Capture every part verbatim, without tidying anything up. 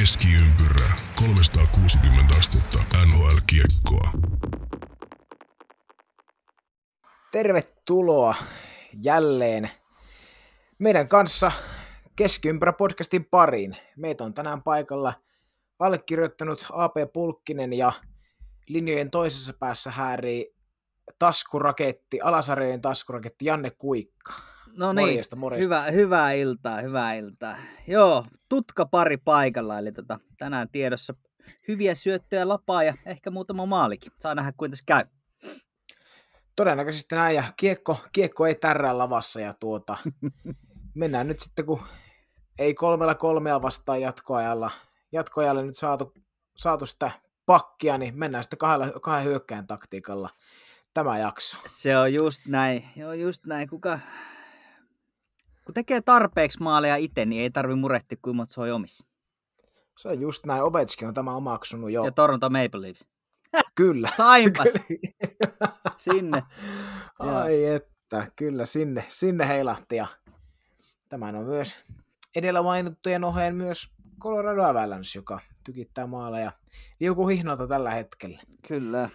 Keskiympyrä, kolmesataakuusikymmentä astetta N H L-kiekkoa. Tervetuloa jälleen meidän kanssa Keskiympyrä-podcastin pariin. Meitä on tänään paikalla allekirjoittanut A P. Pulkkinen ja linjojen toisessa päässä häärii taskuraketti, alasarjojen taskuraketti Janne Kuikka. No niin, morjesta, morjesta. Hyvä, hyvää iltaa, hyvää iltaa. Joo, tutka pari paikalla, eli tota, tänään tiedossa hyviä syöttöjä, lapaa ja ehkä muutama maalikin. Saa nähdä, kuinka tässä käy. Todennäköisesti näin, ja kiekko, kiekko ei tärrää lavassa, ja tuota, mennään nyt sitten, kun ei kolmella kolmea vastaan jatkoajalla, jatkoajalla nyt saatu, saatu sitä pakkia, niin mennään sitten kahdella, kahden hyökkäin taktiikalla tämä jakso. Se on just näin, joo just näin, kuka... Kun tekee tarpeeksi maaleja itse, niin ei tarvi murehtia, kuinka monta se on omissa. Se on just näin. Ovechkin on tämä omaksunut jo. Ja Toronto Maple Leafs. Kyllä. Sainpas. Sinne. Ai ja. Että, kyllä sinne, sinne heilahti. Ja tämän on myös edellä mainittujen oheen myös Colorado Avalanche, joka tykittää maaleja joku hihnalta tällä hetkellä. Kyllä.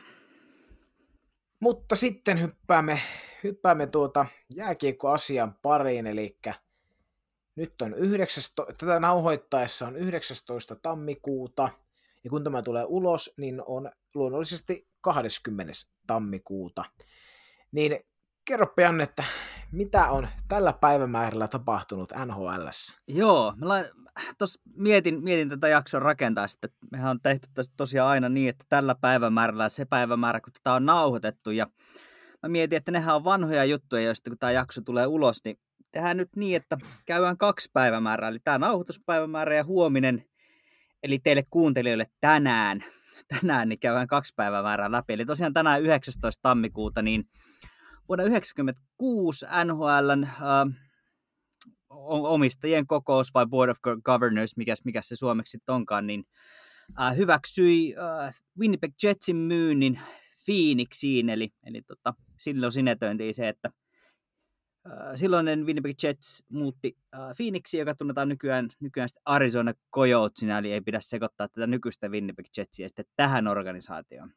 Mutta sitten hyppäämme... Hyppäämme tuota jääkiekkoasian pariin, eli nyt on yhdeksästoista, tätä nauhoittaessa on yhdeksästoista tammikuuta, ja kun tämä tulee ulos, niin on luonnollisesti kahdeskymmenes tammikuuta. Niin kerropa, Janne, että mitä on tällä päivämäärällä tapahtunut N H L:ssä? Joo, mä la... Tos mietin, mietin tätä jakson rakentaa sitten. Mehän on tehty tosiaan aina niin, että tällä päivämäärällä se päivämäärä, kun tätä on nauhoitettu, ja mä mietin, että nehän on vanhoja juttuja, joista kun tämä jakso tulee ulos, niin tehdään nyt niin, että käydään kaksi päivämäärää. Eli tämä nauhoituspäivämäärä ja huominen, eli teille kuuntelijoille tänään, tänään niin käydään kaksi päivämäärää läpi. Eli tosiaan tänään yhdeksästoista tammikuuta, niin vuonna yhdeksänkymmentäkuusi N H L:n äh, omistajien kokous vai Board of Governors, mikä, mikä se suomeksi onkaan, niin äh, hyväksyi äh, Winnipeg Jetsin myynnin Phoenixiin, eli, eli tota, silloin sinetöintiin se, että äh, silloinen Winnipeg Jets muutti äh, Phoenixiin, joka tunnetaan nykyään, nykyään Arizona Coyotesina, eli ei pidä sekoittaa tätä nykyistä Winnipeg Jetsiä sitten tähän organisaatioon.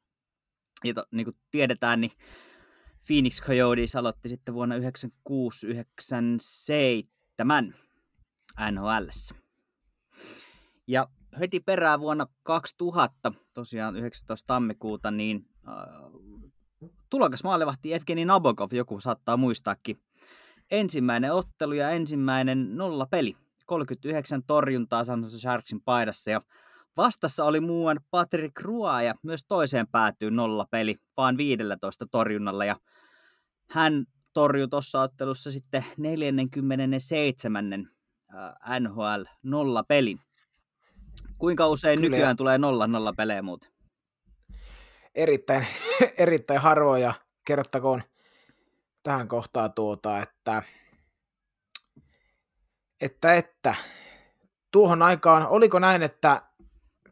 Ja to, niin kuin tiedetään, niin Phoenix Coyotes aloitti sitten vuonna yhdeksänkymmentäkuusi yhdeksänkymmentäseitsemän N H L:ssä. Ja heti perään vuonna kaksituhatta, tosiaan yhdeksästoista tammikuuta, niin tulokas maalivahti Evgeni Nabokov, joku saattaa muistaakin. Ensimmäinen ottelu ja ensimmäinen nollapeli. kolmekymmentäyhdeksän torjuntaa San Jose Sharksin paidassa, ja vastassa oli muuan Patrick Roy, ja myös toiseen päätyy nollapeli, vaan viisitoista torjunnalla, ja hän torjui tuossa ottelussa sitten neljäkymmentäseitsemän N H L nollapelin. Kuinka usein Kyllä. nykyään tulee nolla nolla pelejä muuten? Erittäin, erittäin harvoja. Kerrottakoon tähän kohtaan tuota, että, että, että tuohon aikaan, oliko näin, että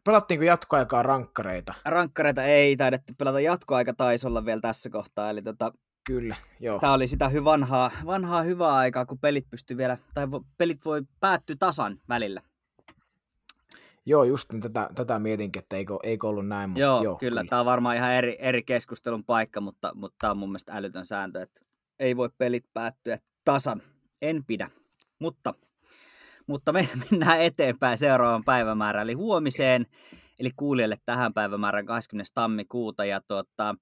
pelattiinko jatkoaikaa rankkareita? Rankkareita ei taidettu pelata, jatkoaika taisi olla vielä tässä kohtaa, eli tota, Kyllä, joo. Tämä oli sitä hy- vanhaa, vanhaa hyvää aikaa, kun pelit pystyy vielä, tai pelit voi päättyä tasan välillä. Joo, just niin tätä, tätä mietinkin, että eikö, eikö ollut näin. Mutta joo, joo, kyllä. kyllä. Tämä on varmaan ihan eri, eri keskustelun paikka, mutta, mutta tämä on mun mielestä älytön sääntö, että ei voi pelit päättyä tasan. En pidä. Mutta, mutta me mennään eteenpäin seuraavan päivämäärään, eli huomiseen, eli kuulijalle tähän päivämäärään kahdeskymmenes tammikuuta. Ja, tuota,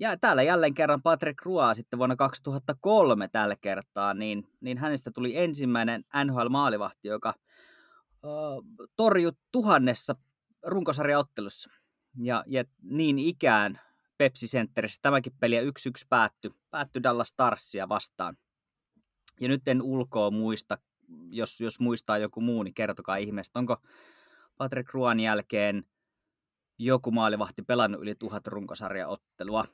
ja täällä jälleen kerran Patrick Roy sitten vuonna kaksituhattakolme tällä kertaa, niin, niin hänestä tuli ensimmäinen N H L-maalivahti, joka torjut tuhannessa runkosarjaottelussa. Ja, ja niin ikään Pepsi Centerissä tämäkin peliä yksi yksi päättyi päättyi Dallas Starsia vastaan. Ja nyt en ulkoa muista, jos, jos muistaa joku muu, niin kertokaa ihmeestä, onko Patrick Royn jälkeen joku maalivahti pelannut yli tuhat runkosarjaottelua.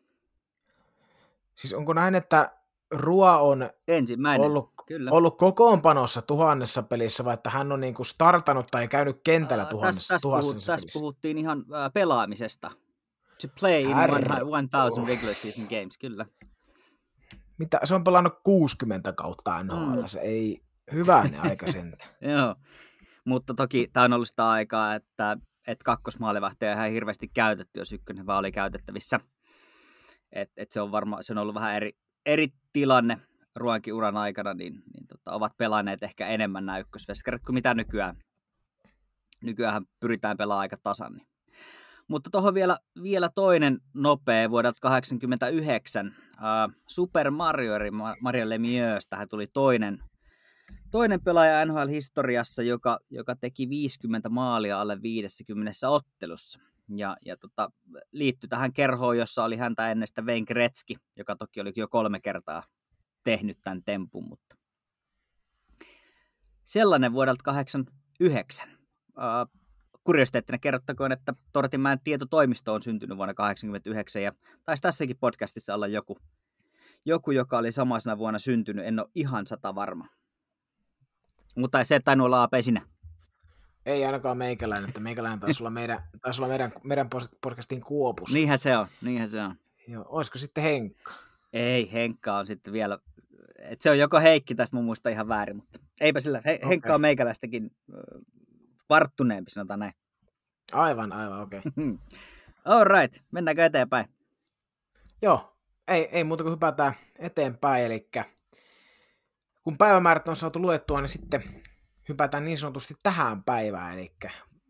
Siis onko näin, että Roy on ensimmäinen. Ollut, ollut kokoonpanossa tuhannessa pelissä, vai että hän on niin kuin startannut tai käynyt kentällä uh, tuhannessa, täs, tuhannessa puhut, pelissä? Tässä puhuttiin ihan uh, pelaamisesta. To play in tuhat oh. regular season games, kyllä. Mitä? Se on pelannut kuusikymmentä kautta N H L, mm. se ei hyvänä aika sentään. Joo, Mutta toki tämä on ollut sitä aikaa, että, että kakkosmaalivahteja ei ihan hirveästi käytetty, jos ykkönen vaan oli käytettävissä. Et, et se, on varma, se on ollut vähän eri, eri tilanne Ruoankin uran aikana, niin, niin tota, ovat pelanneet ehkä enemmän nämä ykkösveskarit kuin mitä nykyään. Nykyään pyritään pelaamaan aika tasan. Niin. Mutta tuohon vielä, vielä toinen nopea vuodelta kahdeksankymmentäyhdeksän. Äh, Super Mario, Mario Lemieux, tähän tuli toinen, toinen pelaaja N H L-historiassa, joka, joka teki viisikymmentä maalia alle viisikymmentä ottelussa. Ja, ja tota, liittyi tähän kerhoon, jossa oli häntä ennen sitä Wayne Gretzky, joka toki oli jo kolme kertaa tehnyt tämän tempun. Mutta sellainen vuodelta kahdeksankymmentäyhdeksän. Uh, kuriositeettina kerrottakoon, että Tortinmäen tietotoimisto on syntynyt vuonna tuhatyhdeksänsataakahdeksankymmentäyhdeksän ja taisi tässäkin podcastissa olla joku, joku joka oli samaisena vuonna syntynyt. En ole ihan sata varma. Mutta ei se tainnut olla A P sinä. Ei ainakaan meikäläinen, että meikäläinen taisi olla meidän, taisi olla meidän, meidän podcastin Kuopus. Niinhän se on, niinhän se on. Joo, olisiko sitten Henkka? Ei, Henkka on sitten vielä, että se on joko Heikki tästä mun muista ihan väärin, mutta eipä sillä, He, okay. Henkka on meikäläistäkin varttuneempi, sanotaan näin. Aivan, aivan, okei. Okay. All right, mennäänkö eteenpäin? Joo, ei, ei muuta kuin hypätään eteenpäin, eli kun päivämäärät on saatu luettua, niin sitten hypätään niin sanotusti tähän päivään, eli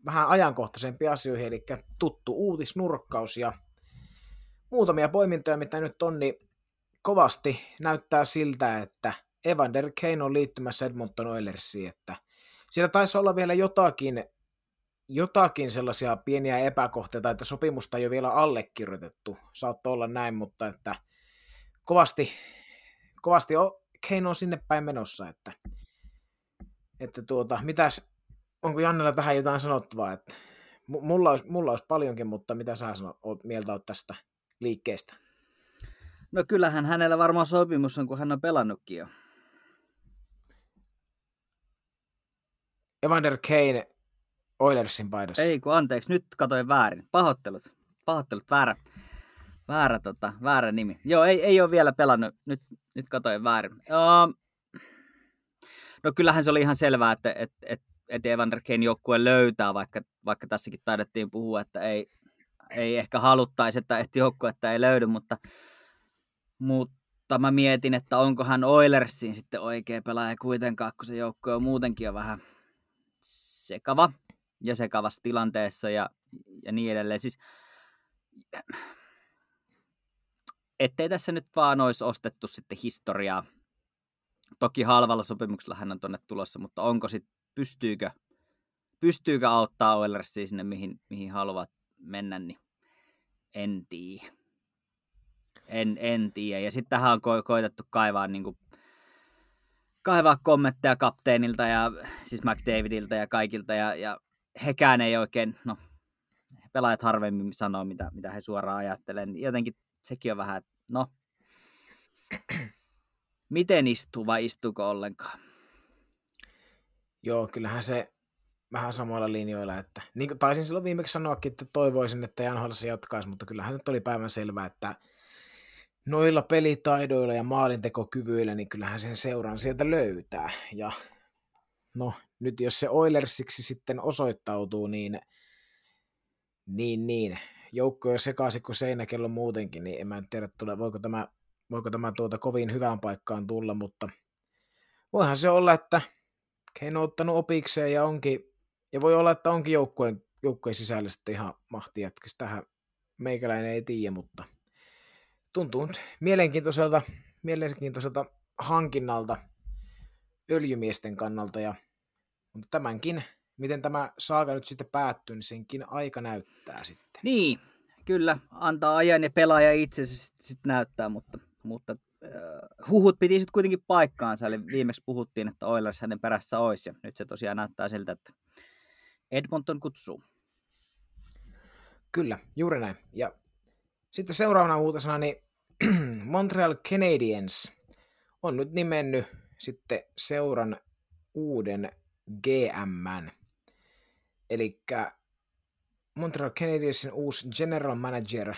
vähän ajankohtaisempiin asioihin, eli tuttu uutisnurkkaus ja muutamia poimintoja, mitä nyt on, niin kovasti näyttää siltä, että Evander Kane on liittymässä Edmonton Oilersiin, että siellä taisi olla vielä jotakin, jotakin sellaisia pieniä epäkohteita, että sopimusta ei ole vielä allekirjoitettu, saattoi olla näin, mutta että kovasti, kovasti Kane on sinne päin menossa, että Että tuota, mitäs, onko Jannella tähän jotain sanottavaa, että mulla olisi, mulla olisi paljonkin, mutta mitä sä sanot, oot, mieltä oot tästä liikkeestä? No kyllähän hänellä varmaan sopimus on, kun hän on pelannutkin jo. Evander Kane Oilersin paidassa. Ei kun anteeksi, nyt katsoin väärin. Pahoittelut, pahoittelut, väärä, väärä, tota, väärä nimi. Joo, ei, ei ole vielä pelannut, nyt, nyt katsoin väärin. Um... No kyllähän se oli ihan selvää, että, että, että, että Evander Kane joukkue löytää, vaikka, vaikka tässäkin taidettiin puhua, että ei, ei ehkä haluttaisi, että, että joukkuetta ei löydy, mutta, mutta mä mietin, että onko hän Oilersiin sitten oikea pelaaja kuitenkaan, kun se joukkue on muutenkin jo vähän sekava ja sekavassa tilanteessa ja, ja niin edelleen. Siis, ettei tässä nyt vaan olisi ostettu sitten historiaa. Toki halvalla sopimuksella hän on tuonne tulossa, mutta onko sit, pystyykö, pystyykö auttaa Oilersia sinne, mihin, mihin haluat mennä, niin en tiedä. En, en tiedä. Ja sitten tähän on ko- koitettu kaivaa, niin kuin, kaivaa kommentteja kapteenilta ja siis McDavidilta ja kaikilta, ja, ja hekään ei oikein, no pelaajat harvemmin sanoo, mitä, mitä he suoraan ajattelevat. Jotenkin sekin on vähän, no... Miten istuu vai istuuko ollenkaan? Joo, kyllähän se vähän samoilla linjoilla, että niin kuin taisin silloin viimeksi sanoakin, että toivoisin, että N H L se jatkaisi, mutta kyllähän nyt oli päivänselvää, että noilla pelitaidoilla ja maalintekokyvyillä, niin kyllähän sen seuran sieltä löytää. Ja no, nyt jos se Oilersiksi sitten osoittautuu, niin niin, niin. Joukko jo sekaisin kuin seinäkello muutenkin, niin en mä tiedä, tule, voiko tämä Voiko tämä tuota kovin hyvään paikkaan tulla, mutta voihan se olla, että Kane on ottanut opikseen ja onkin, ja voi olla, että onkin joukkueen, joukkueen sisällä sitten ihan mahtijätkis. Tähän meikäläinen ei tiedä, mutta tuntuu nyt mielenkiintoiselta, mielenkiintoiselta hankinnalta öljymiesten kannalta. Ja, mutta tämänkin, miten tämä saaga nyt sitten päättyy, niin senkin aika näyttää sitten. Niin, kyllä, antaa ajan ja pelaaja itsensä sitten sit näyttää, mutta... Mutta äh, huhut piti sitten kuitenkin paikkaansa, eli viimeksi puhuttiin, että Oilers hänen perässä olisi, ja nyt se tosiaan näyttää siltä, että Edmonton kutsuu. Kyllä, juuri näin. Ja sitten seuraavana uutisena, niin Montreal Canadiens on nyt nimennyt sitten seuran uuden G M:n. Eli Montreal Canadiensin uusi general manager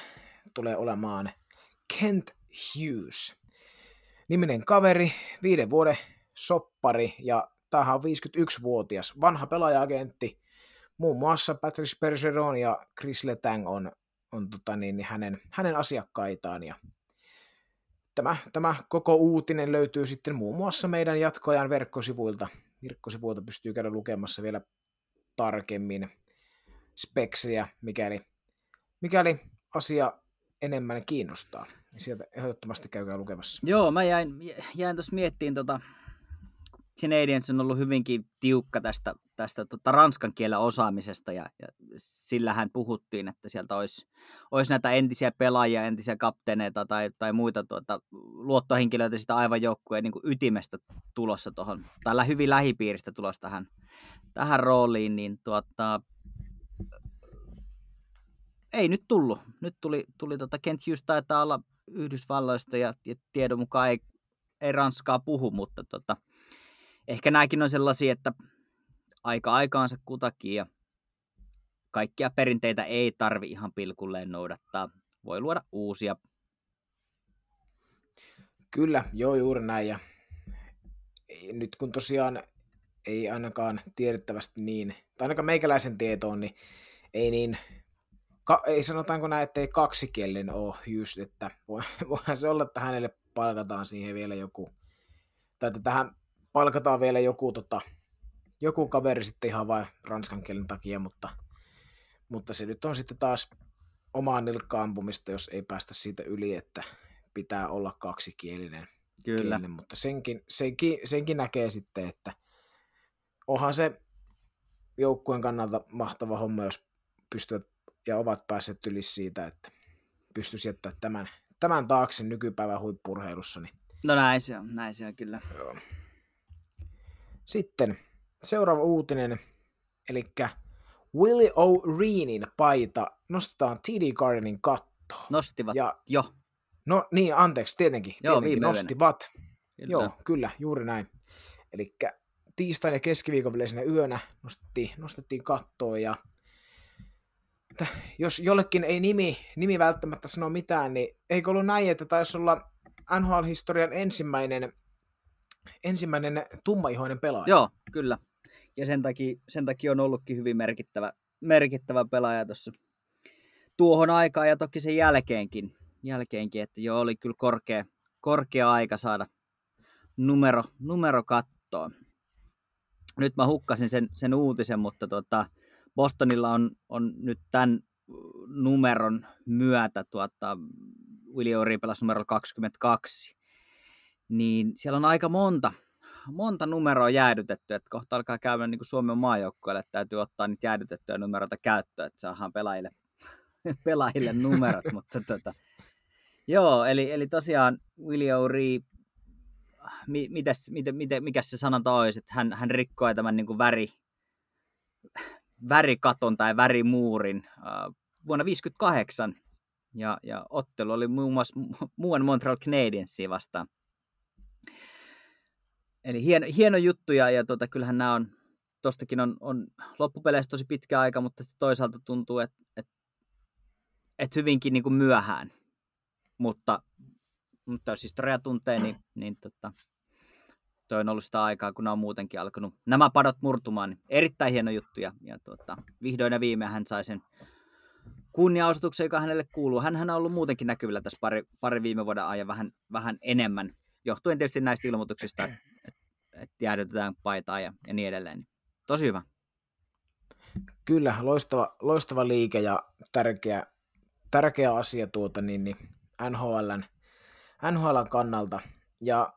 tulee olemaan Kent Hughes. Niminen kaveri, viiden vuoden soppari ja tämähän on viisikymmentäyksivuotias vanha pelaaja-agentti, muun muassa Patrice Bergeron ja Chris Letang on, on tota niin, hänen, hänen asiakkaitaan, ja tämä, tämä koko uutinen löytyy sitten muun muassa meidän jatkoajan verkkosivuilta, verkkosivuilta pystyy käydä lukemassa vielä tarkemmin speksejä, mikäli, mikäli asia enemmän kiinnostaa. Sieltä ehdottomasti käykää lukemassa. Joo, mä jäin, jäin tuossa miettiin, tota, Canadiens on ollut hyvinkin tiukka tästä, tästä tota, ranskan kielen osaamisesta, ja, ja sillähän puhuttiin, että sieltä olisi, olisi näitä entisiä pelaajia, entisiä kapteeneita tai, tai muita tuota, luottohenkilöitä sitä aivan joukkueen niin kuin ytimestä tulossa tuohon, tai hyvin lähipiiristä tulossa tähän, tähän rooliin, niin tuota... Ei nyt tullut. Nyt tuli, tuli tota Kent Hughes taitaa olla Yhdysvalloista ja, ja tiedon mukaan ei, ei ranskaa puhu, mutta tota, ehkä nämäkin on sellaisia, että aika aikaansa kutakin ja kaikkia perinteitä ei tarvi ihan pilkulleen noudattaa. Voi luoda uusia. Kyllä, joo juuri näin. Ja nyt kun tosiaan ei ainakaan tiedettävästi niin, tai ainakaan meikäläisen tietoon, niin ei niin... Ka- ei sanotaanko näin, ettei kaksikielinen ole just, että voihan se olla, että hänelle palkataan siihen vielä joku, tai että tähän palkataan vielä joku, tota, joku kaveri sitten ihan vain ranskan kielen takia, mutta, mutta se nyt on sitten taas omaan nilkkaan ampumista, jos ei päästä siitä yli, että pitää olla kaksikielinen. Kyllä. Kielinen, mutta senkin, senkin, senkin näkee sitten, että onhan se joukkueen kannalta mahtava homma, jos pystyvät ja ovat päässeet yli siitä, että pystyisi jättämään tämän, tämän taakse nykypäivän huippu-urheilussa. Niin... No näin se on, näin se on kyllä. Joo. Sitten seuraava uutinen, eli Willie O'Reein paita nostetaan T D Gardenin kattoon. Nostivat ja... jo. No niin, anteeksi, tietenkin, Joo, tietenkin nostivat. Kyllä. Joo, kyllä, juuri näin. Eli tiistain ja keskiviikon välisenä yönä nostettiin, nostettiin kattoon ja että jos jollekin ei nimi, nimi välttämättä sano mitään, niin eikö ollut näin, että taisi olla N H L-historian ensimmäinen, ensimmäinen tummaihoinen pelaaja? Joo, kyllä. Ja sen takia, sen takia on ollutkin hyvin merkittävä, merkittävä pelaaja tuossa tuohon aikaan ja toki sen jälkeenkin, jälkeenkin että joo, oli kyllä korkea, korkea aika saada numero, numero kattoon. Nyt mä hukkasin sen, sen uutisen, mutta tota... Bostonilla on, on nyt tämän numeron myötä, tuota, Willie O'Ree pelasi numero kaksikymmentäkaksi, niin siellä on aika monta, monta numeroa jäädytetty, että kohta alkaa käydä niin kuin Suomen maajoukkueelle, että täytyy ottaa niitä jäädytettyjä numeroita käyttöön, että saadaan pelaajille, pelaajille numerot, mutta tota, joo, eli, eli tosiaan Willie O'Ree, mi, mitäs, mit, mit, mikä se sanonta olisi, että hän, hän rikkoi tämän niin kuin väri, värikaton tai värimuurin äh, vuonna tuhatyhdeksänsataaviisikymmentäkahdeksan ja, ja ottelu oli muun muassa muun Montreal Canadiensia vastaan. Eli hieno, hieno juttu ja, ja tuota, kyllähän nämä on, tostakin on, on loppupeleissä tosi pitkä aika, mutta toisaalta tuntuu, että et, et hyvinkin niin kuin myöhään. Mutta, mutta jos historia tuntee, niin, niin tota, toi on ollut sitä aikaa, kun on muutenkin alkanut nämä padot murtumaan. Niin erittäin hieno juttu ja, ja tuota, vihdoin ja viimein hän sai sen kunniaosoituksen, joka hänelle kuuluu. Hänhän on ollut muutenkin näkyvillä tässä pari, pari viime vuoden ajan vähän, vähän enemmän, johtuen tietysti näistä ilmoituksista, että et, et jäädytetään paitaa ja, ja niin edelleen. Tosi hyvä. Kyllä, loistava, loistava liike ja tärkeä, tärkeä asia tuota, niin, niin N H L:n, N H L:n kannalta. Ja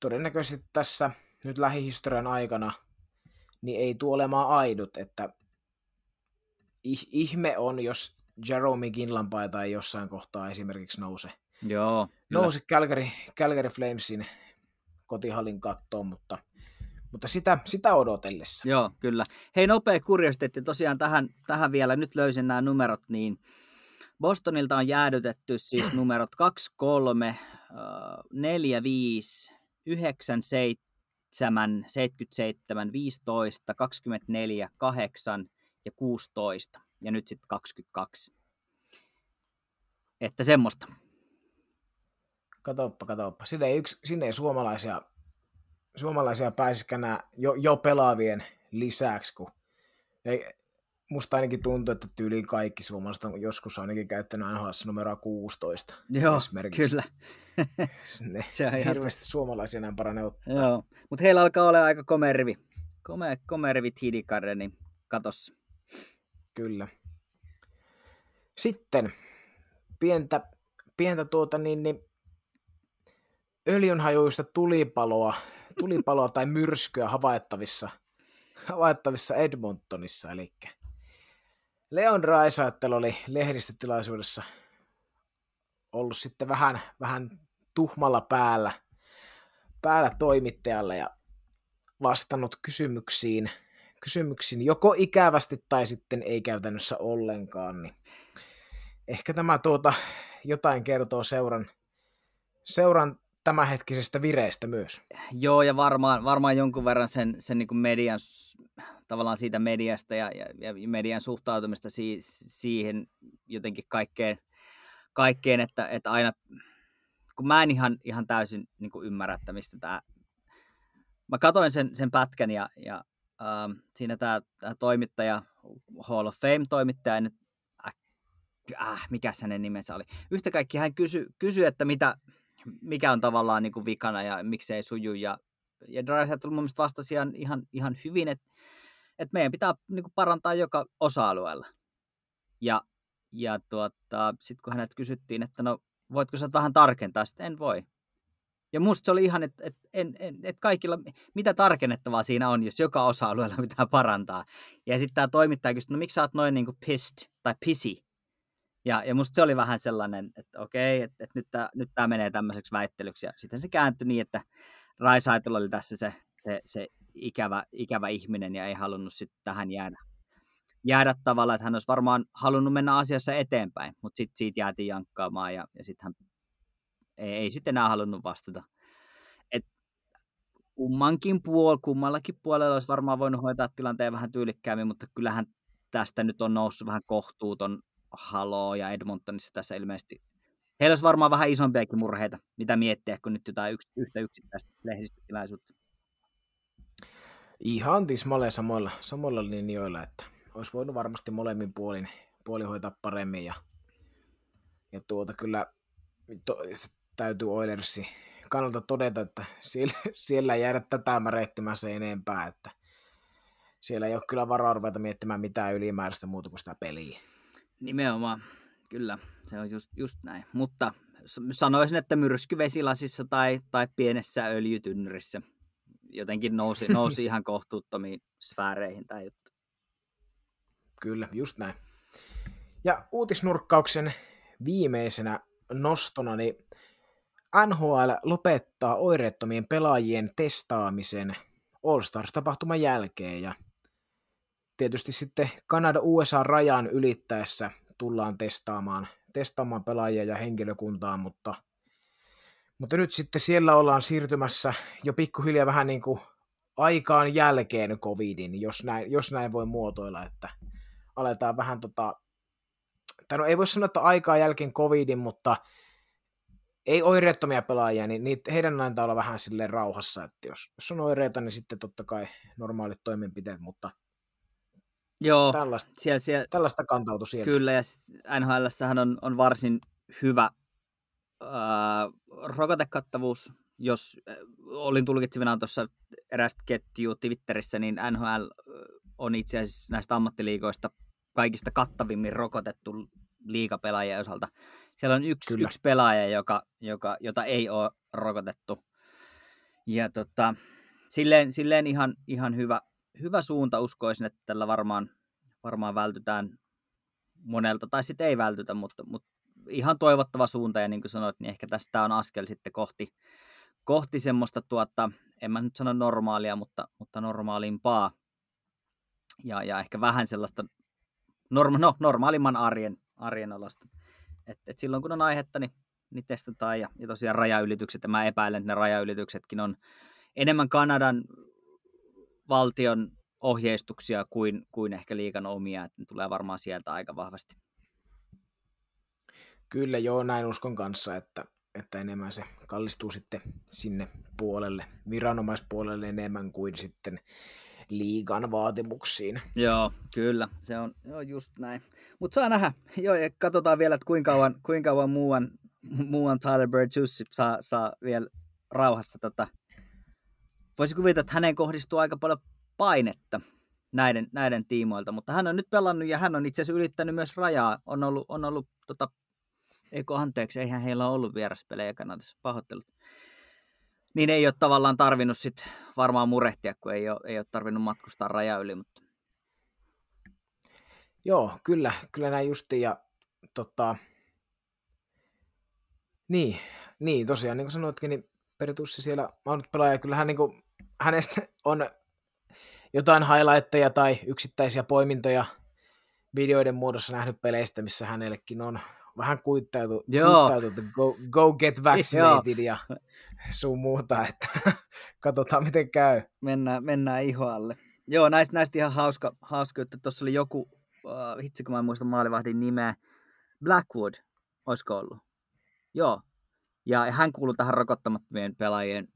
todennäköisesti tässä nyt lähihistorian aikana niin ei tule olemaan aidut, että ihme on, jos Jerome Kinlanpaita ei jossain kohtaa esimerkiksi nouse. Joo. Nouse Calgary, Calgary Flamesin kotihallin kattoon, mutta, mutta sitä, sitä odotellessa. Joo, kyllä. Hei, nopea kuriositeetti tosiaan tähän, tähän vielä. Nyt löysin nämä numerot, niin Bostonilta on jäädytetty siis numerot kaksikymmentäkolme, neljäkymmentäviisi... yhdeksän, seitsemän, seitsemänkymmentäseitsemän, viisitoista, kaksikymmentäneljä, kahdeksan ja kuusitoista ja nyt sitten kaksikymmentäkaksi. Että semmoista. Katoppa, katoppa. Sinne ei, yksi, sinne ei suomalaisia suomalaisia pääsisikään jo, jo pelaavien lisäksi, kun ei, musta ainakin tuntuu, että tyyliin kaikki suomalaiset on joskus ainakin käyttänyt N H L:ssä numeroa kuusitoista. Joo, kyllä. Ne se on hirveästi suomalaisia näin parane ottaa. Joo, mutta heillä alkaa olla aika komervi. Kome, komervit Hidikare, niin katossa. Kyllä. Sitten pientä, pientä tuota niin, niin öljynhajuista tulipaloa, tulipaloa tai myrskyä havaittavissa, havaittavissa Edmontonissa, eli Leon Draisaitl oli lehdistötilaisuudessa ollut sitten vähän, vähän tuhmalla päällä, päällä toimittajalle ja vastannut kysymyksiin, kysymyksiin joko ikävästi tai sitten ei käytännössä ollenkaan. Niin ehkä tämä tuota jotain kertoo seuran, seuran tämänhetkisestä vireestä myös. Joo, ja varmaan, varmaan jonkun verran sen, sen niin kuin median, tavallaan siitä mediasta ja, ja, ja median suhtautumista si, siihen jotenkin kaikkeen, kaikkeen että, että aina, kun mä en ihan, ihan täysin niin kuin ymmärrä, että mistä tämä, mä katsoin sen, sen pätkän ja, ja ähm, siinä tämä toimittaja, Hall of Fame-toimittaja, nyt, äh, mikä hänen nimensä oli, yhtä kaikki hän kysyi, kysy, että mitä, mikä on tavallaan niin kuin vikana ja miksi ei suju. Ja, ja Draisaitl mun mielestä vastasi ihan, ihan, ihan hyvin, että, että meidän pitää niin kuin parantaa joka osa-alueella. Ja, ja tuota, sitten kun hänet kysyttiin, että no voitko sä vähän tarkentaa, sitten en voi. Ja musta se oli ihan, että, että, en, en, että kaikilla, mitä tarkennettavaa siinä on, jos joka osa-alueella pitää parantaa. Ja sitten tämä toimittaja kysyi, no miksi sä oot noin niin kuin pissed tai pisi. Ja, ja musta se oli vähän sellainen, että okei, että, että nyt, tämä, nyt tämä menee tämmöiseksi väittelyksi. Ja sitten se kääntyi niin, että Draisaitl oli tässä se, se, se ikävä, ikävä ihminen ja ei halunnut sitten tähän jäädä, jäädä tavallaan. Että hän olisi varmaan halunnut mennä asiassa eteenpäin, mutta sitten siitä jäätiin jankkaamaan ja, ja sitten hän ei, ei sitten enää halunnut vastata. Et kummankin puol, kummallakin puolella olisi varmaan voinut hoitaa tilanteen vähän tyylikkäämmin, mutta kyllähän tästä nyt on noussut vähän kohtuuton haloo ja Edmontonissa tässä ilmeisesti. Heillä olisi varmaan vähän isompiakin murheita, mitä miettiä, kun nyt jotain yks, yhtä yksittäistä lehdistötilaisuutta. Ihan tismalleen samoilla, samoilla linjoilla, että olisi voinut varmasti molemmin puolin, puolin hoitaa paremmin. Ja, ja tuota kyllä to, täytyy Oilersin kannalta todeta, että siellä, siellä ei jäädä tätä märehtimään se enempää, että siellä ei ole kyllä varaa ruveta miettimään mitään ylimääräistä muuta kuin sitä peliä. Nimenomaan, kyllä, se on just, just näin. Mutta sanoisin, että myrsky vesilasissa tai, tai pienessä öljytynnyrissä jotenkin nousi, nousi ihan kohtuuttomiin sfääreihin tämä juttu. Kyllä, just näin. Ja uutisnurkkauksen viimeisenä nostona, niin N H L lopettaa oireettomien pelaajien testaamisen All-Stars-tapahtuman jälkeen ja tietysti sitten Kanada-U S A-rajan ylittäessä tullaan testaamaan, testaamaan pelaajia ja henkilökuntaa, mutta, mutta nyt sitten siellä ollaan siirtymässä jo pikkuhiljaa vähän niin kuin aikaan jälkeen covidin, jos näin, jos näin voi muotoilla, että aletaan vähän tota, tai no ei voi sanoa, että aikaa jälkeen covidin, mutta ei oireettomia pelaajia, niin niitä, heidän näitä olla vähän silleen rauhassa, että jos, jos on oireita, niin sitten totta kai normaalit toimenpiteet, mutta joo, tällaista, siellä, siellä, tällaista kantautui sieltä. Kyllä, ja N H L:ssähän on, on varsin hyvä ää, rokotekattavuus. Jos ä, olin tulkitsevinaan tuossa erästä ketjua Twitterissä, niin N H L on itse asiassa näistä ammattiliigoista kaikista kattavimmin rokotettu liigapelaajien osalta. Siellä on yksi, yksi pelaaja, joka, joka, jota ei ole rokotettu. Ja tota, silleen, silleen ihan, ihan hyvä. Hyvä suunta, uskoisin, että tällä varmaan, varmaan vältytään monelta, tai sitten ei vältytä, mutta, mutta ihan toivottava suunta, ja niin kuin sanoit, niin ehkä tästä on askel sitten kohti, kohti semmoista, tuota, en mä nyt sano normaalia, mutta, mutta normaalimpaa, ja, ja ehkä vähän sellaista norma- no, normaalimman arjen, arjen alasta, että et silloin kun on aihetta, niin, niin testataan, ja, ja tosiaan rajaylitykset, ja mä epäilen, että ne rajaylityksetkin on enemmän Kanadan valtion ohjeistuksia kuin, kuin ehkä liigan omia, että ne tulee varmaan sieltä aika vahvasti. Kyllä joo, näin uskon kanssa, että että enemmän se kallistuu sitten sinne puolelle, viranomaispuolelle enemmän kuin sitten liigan vaatimuksiin. Joo, kyllä, se on, se on just näin. Mutta saa nähdä. Joo, ja katsotaan vielä, että kuinka kauan, kuinka kauan muuan, muuan Tyler Bird Juice saa, saa vielä rauhassa tätä. Voisi kuvitella, että häneen kohdistuu aika paljon painetta näiden, näiden tiimoilta, mutta hän on nyt pelannut ja hän on itse asiassa ylittänyt myös rajaa. On ollut, on ollut tota, eikö anteeksi, eihän heillä ole ollut vieraspelejä Kanadassa, pahoittelut. Niin ei ole tavallaan tarvinnut sit varmaan murehtia, kun ei ole, ei ole tarvinnut matkustaa raja yli. Mutta... Joo, kyllä, kyllä näin justiin. Ja, tota... niin, niin, tosiaan, niin kuin sanoitkin, niin Pertussi siellä on nyt pelaaja. Kyllähän niin kuin, hänestä on jotain highlightteja tai yksittäisiä poimintoja videoiden muodossa nähnyt peleistä, missä hänellekin on vähän kuittautu, kuittautu go, go get vaccinated ja sun muuta, että katsotaan miten käy. Mennään, mennään ihoalle. Joo, näistä, näistä ihan hauska, hauska että tuossa oli joku, uh, hitsi kun mä en muista maalivahdin nimeä, Blackwood, olisiko ollut? Joo, ja hän kuului tähän rokottamattomien pelaajien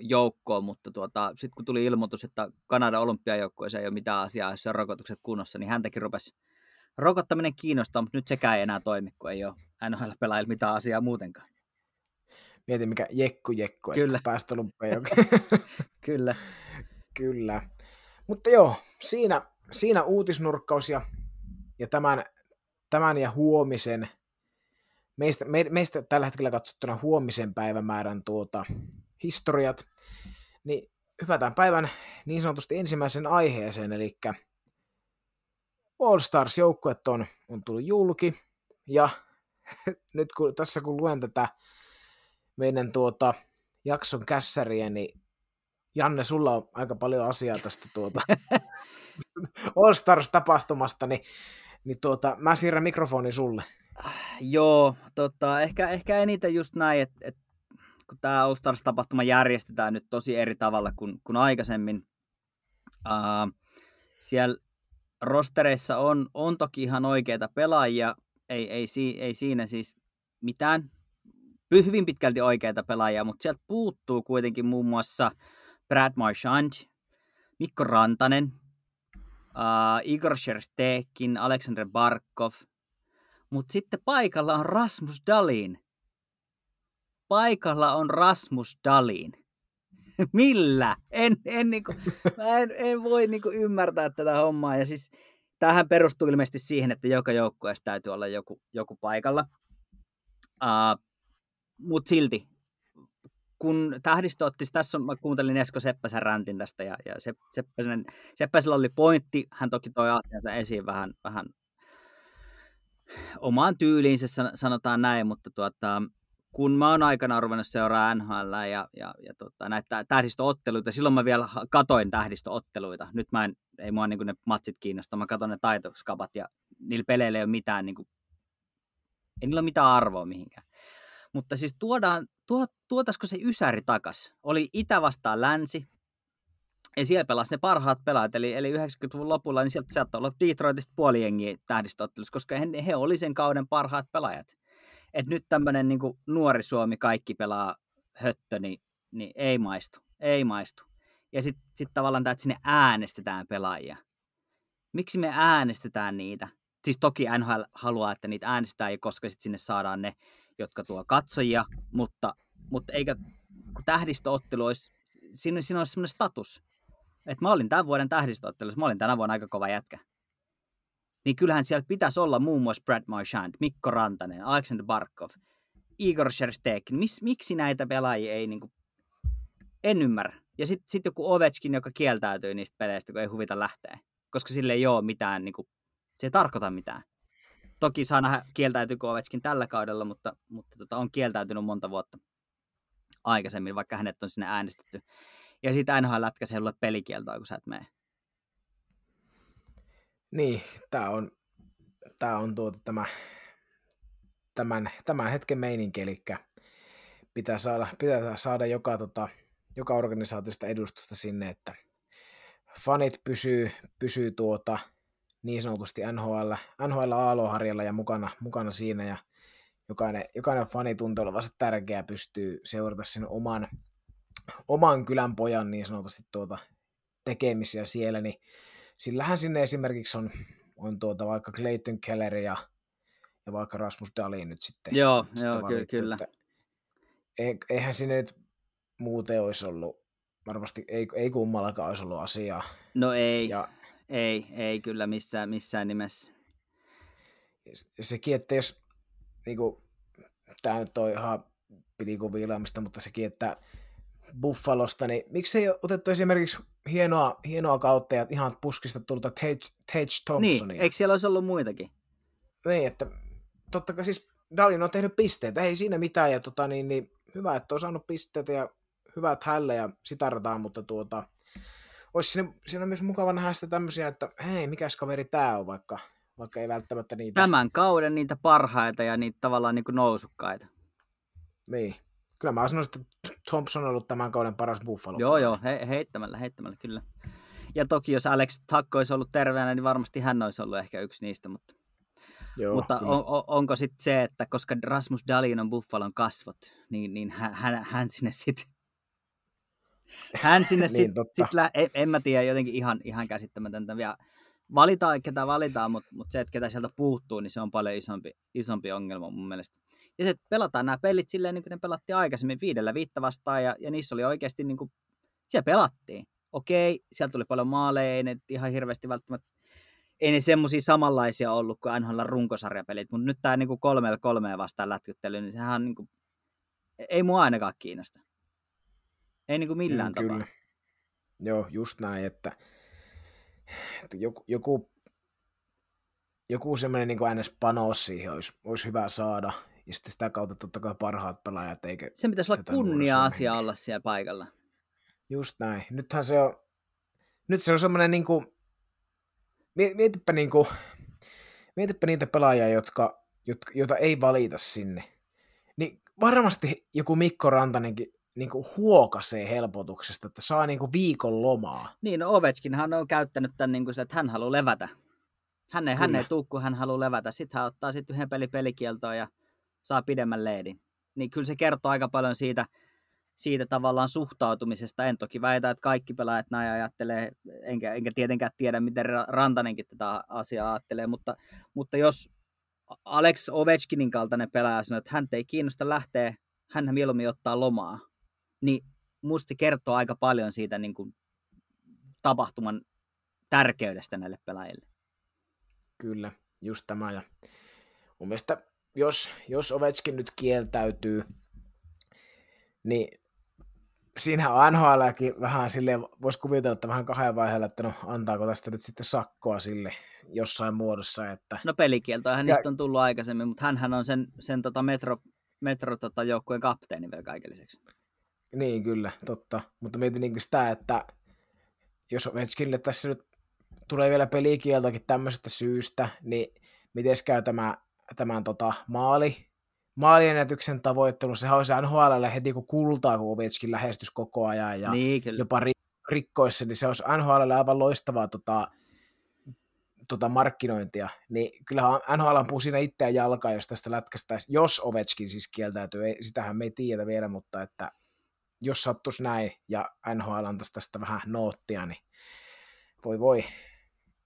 joukkoon, mutta tuota, sitten kun tuli ilmoitus, että Kanadan olympiajoukkueessa ei ole mitään asiaa, jos on rokotukset kunnossa, niin häntäkin rupesi rokottaminen kiinnostaa, mutta nyt sekään ei enää toimi, kun ei ole N H L-pelaajilla mitään asiaa muutenkaan. Mieti mikä jekku jekku, että päästä lumppeen. Kyllä. Kyllä. Mutta joo, siinä, siinä uutisnurkkaus ja, ja tämän, tämän ja huomisen, meistä, me, meistä tällä hetkellä katsottuna huomisen päivämäärän tuota, historiat, niin hypätään päivän niin sanotusti ensimmäisen aiheeseen, eli All Stars-joukkuet on, on tullut julki, ja nyt kun, tässä kun luen tätä meidän tuota, jakson kässäriä, niin Janne, sulla on aika paljon asiaa tästä tuota, All Stars-tapahtumasta, niin, niin tuota, mä siirrän mikrofonin sulle. Joo, tota, ehkä, ehkä eniten just näin, että et, kun tämä All Stars-tapahtuma järjestetään nyt tosi eri tavalla kuin, kuin aikaisemmin, uh, siellä rostereissa on, on toki ihan oikeita pelaajia, ei, ei, ei siinä siis mitään, hyvin pitkälti oikeita pelaajia, mutta sieltä puuttuu kuitenkin muun muassa Brad Marchand, Mikko Rantanen, äh, Igor Shesterkin, Aleksander Barkov, mutta sitten paikalla on Rasmus Dahlin. Paikalla on Rasmus Dahlin. Millä? En, en, niin kuin, mä en, en voi niin kuin ymmärtää tätä hommaa. Ja siis, tämähän perustuu ilmeisesti siihen, että joka joukkueessa täytyy olla joku, joku paikalla. Uh, Mutta silti, kun tähdistö otti, tässä on, mä kuuntelin Esko Seppäsen räntin tästä, ja, ja Seppäsen, Seppäsellä oli pointti, hän toki toi asiansa esiin vähän, vähän omaan tyyliinsä, sanotaan näin, mutta tuota... kun mä oon aikanaan ruvennut seuraa N H L ja, ja, ja tota, näitä tähdistöotteluita, silloin mä vielä katoin tähdistöotteluita. Nyt mä en, ei mua niin kuin ne matsit kiinnosta, mä katon ne taitoskapat ja niillä peleillä ei ole mitään, niin kuin, ei niillä ole mitään arvoa mihinkään. Mutta siis tuodaan, tuo, tuotaisiko se ysäri takas? Oli itä vastaan länsi ja siellä pelasi ne parhaat pelaat, eli, eli yhdeksänkymmentäluvun lopulla niin sieltä saattaa olla Detroitista puoli jengiä tähdistöottelussa, koska he, he oli sen kauden parhaat pelaajat. Että nyt tämmöinen niin kuin nuori Suomi, kaikki pelaa höttö, niin, niin ei maistu, ei maistu. Ja sitten sit tavallaan tämä, että sinne äänestetään pelaajia. Miksi me äänestetään niitä? Siis toki N H L haluaa, että niitä äänestetään, ja koska sitten sinne saadaan ne, jotka tuo katsojia, mutta, mutta eikä, kun tähdistöottelu olisi, siinä, siinä olisi semmoinen status. Että mä olin tämän vuoden tähdistöottelussa, mä olin tänä vuonna aika kova jätkä. Niin kyllähän siellä pitäisi olla muun muassa Brad Marchand, Mikko Rantanen, Aleksander Barkov, Igor Shesterkin. Mis, miksi näitä pelaajia ei, niin kuin, en ymmärrä. Ja sitten sit joku Ovechkin, joka kieltäytyy niistä peleistä, kun ei huvita lähteä. Koska sille ei ole mitään, niin kuin, se ei tarkoita mitään. Toki saa nähdä, kieltäytyykö Ovechkin tällä kaudella, mutta, mutta tota, on kieltäytynyt monta vuotta aikaisemmin, vaikka hänet on sinne äänestetty. Ja sitten N H L lätkäsi heille pelikieltoa, kun sä et mene. Niin, tämä on, tää on tuota tämä, tämän, tämän hetken meininki, eli pitää saada, pitää saada joka, tota, joka organisaatiosta edustusta sinne, että fanit pysyy, pysyy tuota, niin sanotusti N H L, N H L-aaloharjalla ja mukana, mukana siinä, ja jokainen, jokainen fani tuntee olevansa tärkeä, pystyy seurata sen oman, oman kylän pojan niin sanotusti tuota tekemisiä siellä, niin sillähän sinne esimerkiksi on, on tuota vaikka Clayton Keller ja, ja vaikka Rasmus Dahlin nyt sitten. Joo, nyt joo sitten valittu, kyllä. Että, e, eihän sinne nyt muuten olisi ollut, varmasti ei, ei kummallakaan olisi ollut asiaa. No ei, ja, ei, ei kyllä missään, missään nimessä. Sekin, että jos, niin kuin, tämä nyt on ihan pilikuviilaamista, mutta sekin, että Buffalosta, niin miksi ei otettu esimerkiksi hienoa, hienoa kautta ja ihan puskista tulta Tage Thompsonia? Niin, eikö siellä olisi ollut muitakin? Niin, että totta kai siis Dahlin on tehnyt pisteitä, ei siinä mitään, ja tota, niin, niin, hyvä, että on saanut pisteitä ja hyvät hälle ja sitartaan, mutta tuota, olisi siinä, siinä myös mukava nähdä sitä tämmöisiä, että hei, mikäs kaveri tämä on, vaikka, vaikka ei välttämättä niitä. Tämän kauden niitä parhaita ja niitä tavallaan niin kuin nousukkaita. Niin. Kyllä mä sanoin, että Thompson on ollut tämän kauden paras Buffalo. Joo, joo, he, heittämällä, heittämällä, kyllä. Ja toki jos Alex Tuck olisi ollut terveenä, niin varmasti hän olisi ollut ehkä yksi niistä. Mutta, joo, mutta on, onko sitten se, että koska Rasmus Dahlin on Buffalon kasvot, niin, niin hän, hän sinne sitten... Hän sinne niin, sitten... Sit lä- en, en mä tiedä, jotenkin ihan, ihan käsittämätöntä vielä. Valitaan, ketä valitaan, mutta mut se, että ketä sieltä puuttuu, niin se on paljon isompi, isompi ongelma mun mielestä. Ja se, että pelataan nämä pelit silleen, niin kuin ne pelattiin aikaisemmin viidellä viittä vastaan, ja, ja niissä oli oikeasti, niin kuin, siellä pelattiin. Okei, siellä tuli paljon maaleja, ei ne ihan hirveästi välttämättä, ei ne semmoisia samanlaisia ollut kuin N H L runkosarjapelit, mutta nyt tämä niin kuin kolmella kolmea vastaan lätkyttely, niin sehän on, niin kuin, ei mua ainakaan kiinnosta. Ei niin kuin millään mm, tapaa. Kyllä. Joo, just näin, että joku, joku, joku semmoinen niin kuin äänes panos siihen olisi, olisi hyvä saada, ja sitten sitä kautta totta kai parhaat pelaajat. Eikä sen pitäisi olla kunnia-asia olla siellä paikalla. Just näin. Nythän se on, nyt se on semmoinen, niin kuin, mietipä, niin kuin, mietipä niitä pelaajia, jotka, jotka, joita ei valita sinne. Niin varmasti joku Mikko Rantanenkin niin kuin huokasee helpotuksesta, että saa niin kuin viikon lomaa. Niin, no Ovechkinhan on käyttänyt tämän niin kuin sille, että hän haluaa levätä. Hän ei, hän ei tuu, kun hän haluaa levätä. Sitten hän ottaa sitten yhden pelin pelikieltoon ja saa pidemmän leidin. Niin kyllä se kertoo aika paljon siitä, siitä tavallaan suhtautumisesta. En toki väitä, että kaikki pelaajat näin ajattelee, enkä, enkä tietenkään tiedä, miten Rantanenkin tätä asiaa ajattelee, mutta, mutta jos Alex Ovechkinin kaltainen pelaaja sanoo, että hän ei kiinnosta lähteä, hän mieluummin ottaa lomaa, niin musta kertoo aika paljon siitä niin kuin tapahtuman tärkeydestä näille pelaajille. Kyllä, just tämä. Ja mun mielestä, jos, jos Ovechkin nyt kieltäytyy, niin siinähän N H L:kin vähän silleen, voisi kuvitella, että vähän kahden vaiheella, että no antaako tästä nyt sitten sakkoa sille jossain muodossa. Että... No pelikieltoahan ja... niistä on tullut aikaisemmin, mutta hänhän on sen, sen tota metro, metro tota joukkueen kapteeni vielä kaiken lisäksi. Niin, kyllä, totta. Mutta mietin niin sitä, että jos Ovechkinille tässä nyt tulee vielä pelikieltoakin tämmöisestä syystä, niin miten käy tämä, tämän tota, maali, maaliennätyksen tavoittelu? Sehän olisi N H L:lle heti kun kultaa, kun Ovechkin lähestys koko ajan ja niin, jopa rikkoissa, niin se olisi N H L:lle aivan loistavaa tota, tota markkinointia. Niin kyllähän N H L ampuu siinä itseään jalkaa, jos tästä lätkästäisiin, jos Ovechkin siis kieltäytyy. Ei, sitähän me ei tiedä vielä, mutta että jos sattuisi näin ja N H L antaisi tästä vähän noottia, niin voi voi.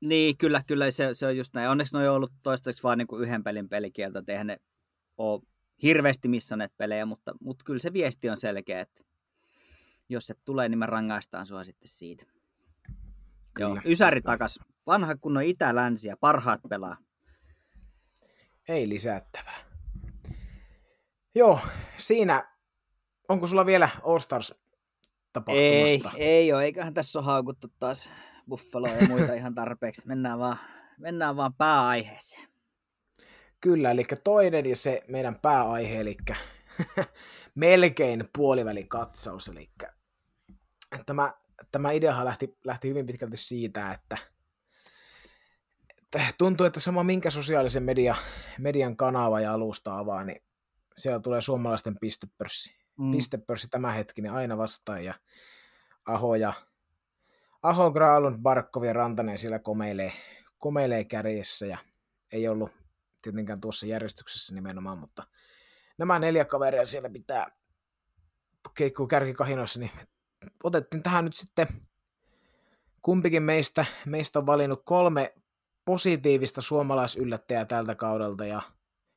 Niin, kyllä, kyllä se, se on just näin. Onneksi ne on ollut toistaiseksi vain niin yhden pelin pelikieltä, että eihän ne ole hirveästi missanneet pelejä, mutta, mutta kyllä se viesti on selkeä, että jos se tulee, niin me rangaistaan sua sitten siitä. Kyllä. Joo, Ysäri takas. Vanha kunnon itä-länsi ja parhaat pelaa. Ei lisättävää. Joo, siinä... Onko sulla vielä All-Stars-tapahtumasta? Ei, ei ole. Eiköhän tässä ole haukuttu taas Buffaloa ja muita ihan tarpeeksi. Mennään vaan, mennään vaan pääaiheeseen. Kyllä, eli toinen ja se meidän pääaihe, eli melkein puolivälikatsaus. Eli tämä, tämä ideahan lähti, lähti hyvin pitkälti siitä, että, että tuntuu, että sama minkä sosiaalisen media, median kanava ja alusta avaa, niin siellä tulee suomalaisten pistepörssi. Mm. Pistepörssi tämä hetkinen aina vastaan, ja Aho, ja Aho, Graalund, Barkov ja Rantanen siellä komeilee, komeilee kärjessä, ja ei ollut tietenkään tuossa järjestyksessä nimenomaan, mutta nämä neljä kaveria siellä pitää keikkuu kärkikahinoissa, niin otettiin tähän nyt sitten kumpikin meistä, meistä on valinnut kolme positiivista suomalaisyllättäjää tältä kaudelta ja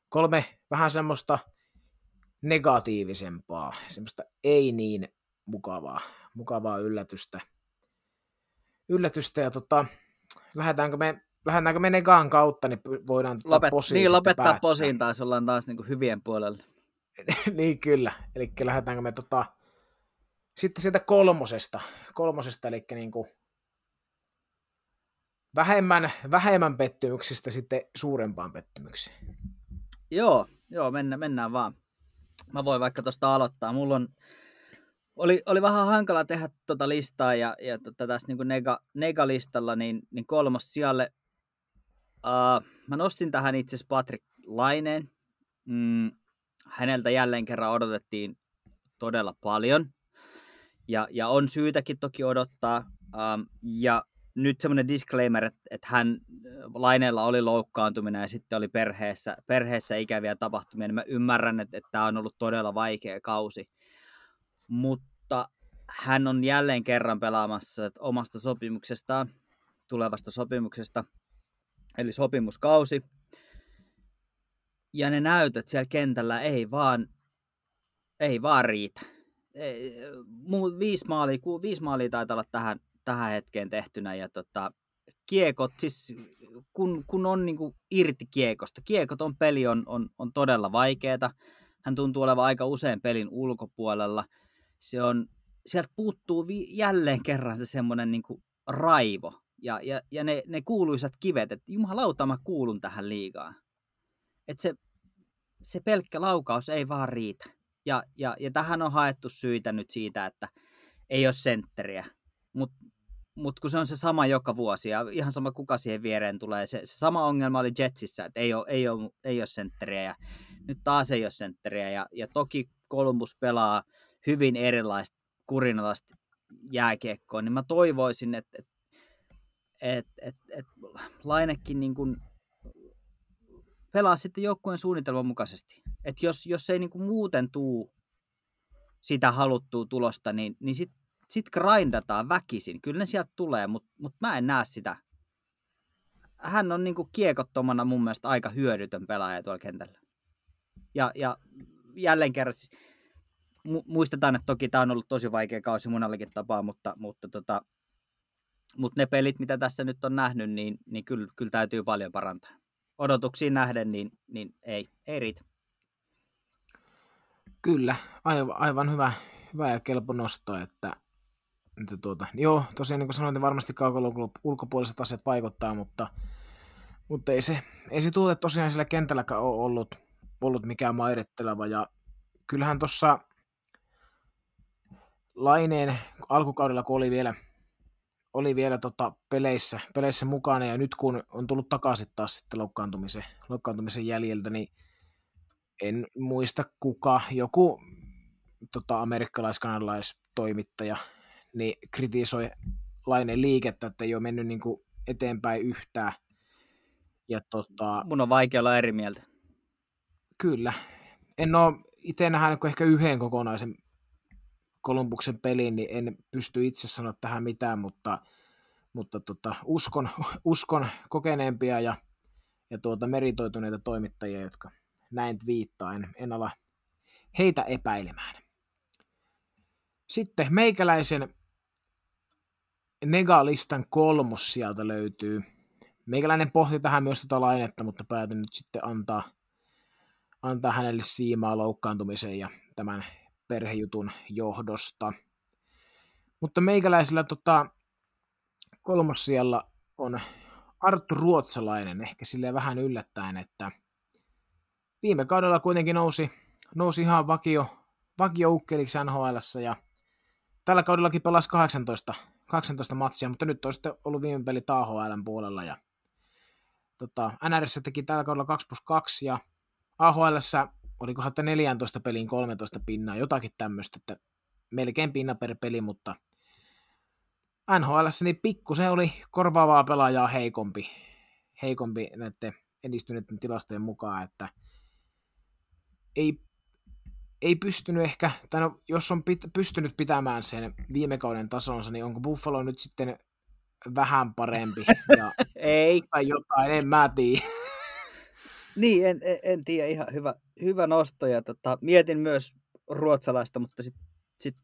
kolme vähän semmoista negatiivisempaa, semmoista ei niin mukavaa, mukavaa yllätystä. yllätystä ja tota, lähdetäänkö me, lähdetäänkö me negaan kautta, niin voidaan Lopet, posiin niin, lopettaa päättää. Posiin taas ollaan taas niin kuin hyvien puolelle. Niin kyllä, eli lähdetäänkö me tota, sitten sieltä kolmosesta, kolmosesta eli niin kuin vähemmän, vähemmän pettymyksistä sitten suurempaan pettymykseen. Joo, joo mennään, mennään vaan. Mä voin vaikka tuosta aloittaa. Mulla on Oli, oli vähän hankala tehdä tuota listaa, ja, ja tota tässä niin kuin nega, negalistalla niin, niin kolmos sijalle. Uh, mä nostin tähän itse asiassa Patrick Laineen. Mm, häneltä jälleen kerran odotettiin todella paljon, ja, ja on syytäkin toki odottaa. Um, ja nyt semmoinen disclaimer, että, että hän Laineella oli loukkaantuminen, ja sitten oli perheessä, perheessä ikäviä tapahtumia. Niin mä ymmärrän, että tämä on ollut todella vaikea kausi. Mutta hän on jälleen kerran pelaamassa omasta sopimuksestaan, tulevasta sopimuksesta, eli sopimuskausi. Ja ne näytöt siellä kentällä ei vaan, ei vaan riitä. Ei, muu, viisi, maalia, ku, viisi maalia taitaa olla tähän, tähän hetkeen tehtynä. Ja tota, kiekot, siis kun, kun on niin kuin irti kiekosta, kiekoton peli on, on, on todella vaikeaa. Hän tuntuu olevan aika usein pelin ulkopuolella. Se on, sieltä puuttuu vi- jälleen kerran se semmoinen niinku raivo ja, ja, ja ne, ne kuuluisat kivet, että jumalauta mä kuulun tähän liigaan. Että se, se pelkkä laukaus ei vaan riitä. Ja, ja, ja tähän on haettu syitä nyt siitä, että ei ole sentteriä. Mutta mut kun se on se sama joka vuosi ja ihan sama kuka siihen viereen tulee. Se, se sama ongelma oli Jetsissä, että ei ole, ei ole, ei ole sentteriä ja nyt taas ei ole sentteriä. Ja, ja toki Columbus pelaa hyvin erilaista kurinalaista jääkiekkoa, niin mä toivoisin, että, että, että, että, että Lainekin niin kuin pelaa sitten joukkueen suunnitelman mukaisesti. Että jos, jos ei niin kuin muuten tuu sitä haluttua tulosta, niin, niin sitten sit grindataan väkisin. Kyllä ne sieltä tulee, mutta, mutta mä en näe sitä. Hän on niin kuin kiekottomana mun mielestä aika hyödytön pelaaja tuolla kentällä. Ja, ja jälleen kerran siis muistetaan, että toki tämä on ollut tosi vaikea kausi monellakin tapaa, mutta, mutta, tota, mutta ne pelit, mitä tässä nyt on nähnyt, niin, niin kyllä, kyllä täytyy paljon parantaa. Odotuksiin nähden, niin, niin ei, ei riitä. Kyllä, aivan, aivan hyvä, hyvä ja kelpo nosto. Että, että tuota, joo, tosiaan niin kuin sanoin, niin varmasti kaukolun ulkopuoliset asiat vaikuttaa, mutta, mutta ei se, ei se tuote tosiaan sillä kentälläkään ole ollut, ollut mikään mairitteleva. Ja kyllähän tuossa Laineen alkukaudella, kun oli vielä, oli vielä tota peleissä, peleissä mukana, ja nyt kun on tullut takaisin taas sitten loukkaantumisen, loukkaantumisen jäljeltä, niin en muista kuka, joku tota, amerikkalais-kanadalaistoimittaja niin kritisoi Laineen liikettä, että ei ole mennyt niin kuin eteenpäin yhtään. Ja, tota, mun on vaikea olla eri mieltä. Kyllä. En ole itse nähnyt ehkä yhden kokonaisen Columbuksen peliin, niin en pysty itse sanoa tähän mitään, mutta, mutta tota, uskon, uskon kokeneempia ja, ja tuota, meritoituneita toimittajia, jotka näin viittaa. En, en ala heitä epäilemään. Sitten meikäläisen negalistan kolmos sieltä löytyy. Meikäläinen pohti tähän myös tuota Lainetta, mutta päätin nyt sitten antaa, antaa hänelle siimaa loukkaantumiseen ja tämän perhejutun johdosta. Mutta meikäläisellä tota, kolmossijalla on Arttu Ruotsalainen, ehkä silleen vähän yllättäen, että viime kaudella kuitenkin nousi, nousi ihan vakio, vakio ukkeliksi N H L:ssä ja tällä kaudellakin pelasi kahdeksantoista matsia, mutta nyt on sitten ollut viime peli A H L:n puolella ja tota, N R:ssä teki tällä kaudella kaksi plus kaksi ja A H L:ssä olikohan neljätoista peliin kolmetoista pinnaa, jotakin tämmöistä, että melkein pinna per peli, mutta N H L:ssä niin pikkusen oli korvaavaa pelaajaa heikompi, heikompi näiden edistyneiden tilastojen mukaan, että ei, ei pystynyt ehkä, tai no, jos on pit, pystynyt pitämään sen viime kauden tasonsa, niin onko Buffalo nyt sitten vähän parempi? Ja, ei. Tai jotain, en mä tiedä. Niin, en, en, en tiedä, ihan hyvä, hyvä nosto. Ja tota, mietin myös ruotsalaista, mutta sitten sit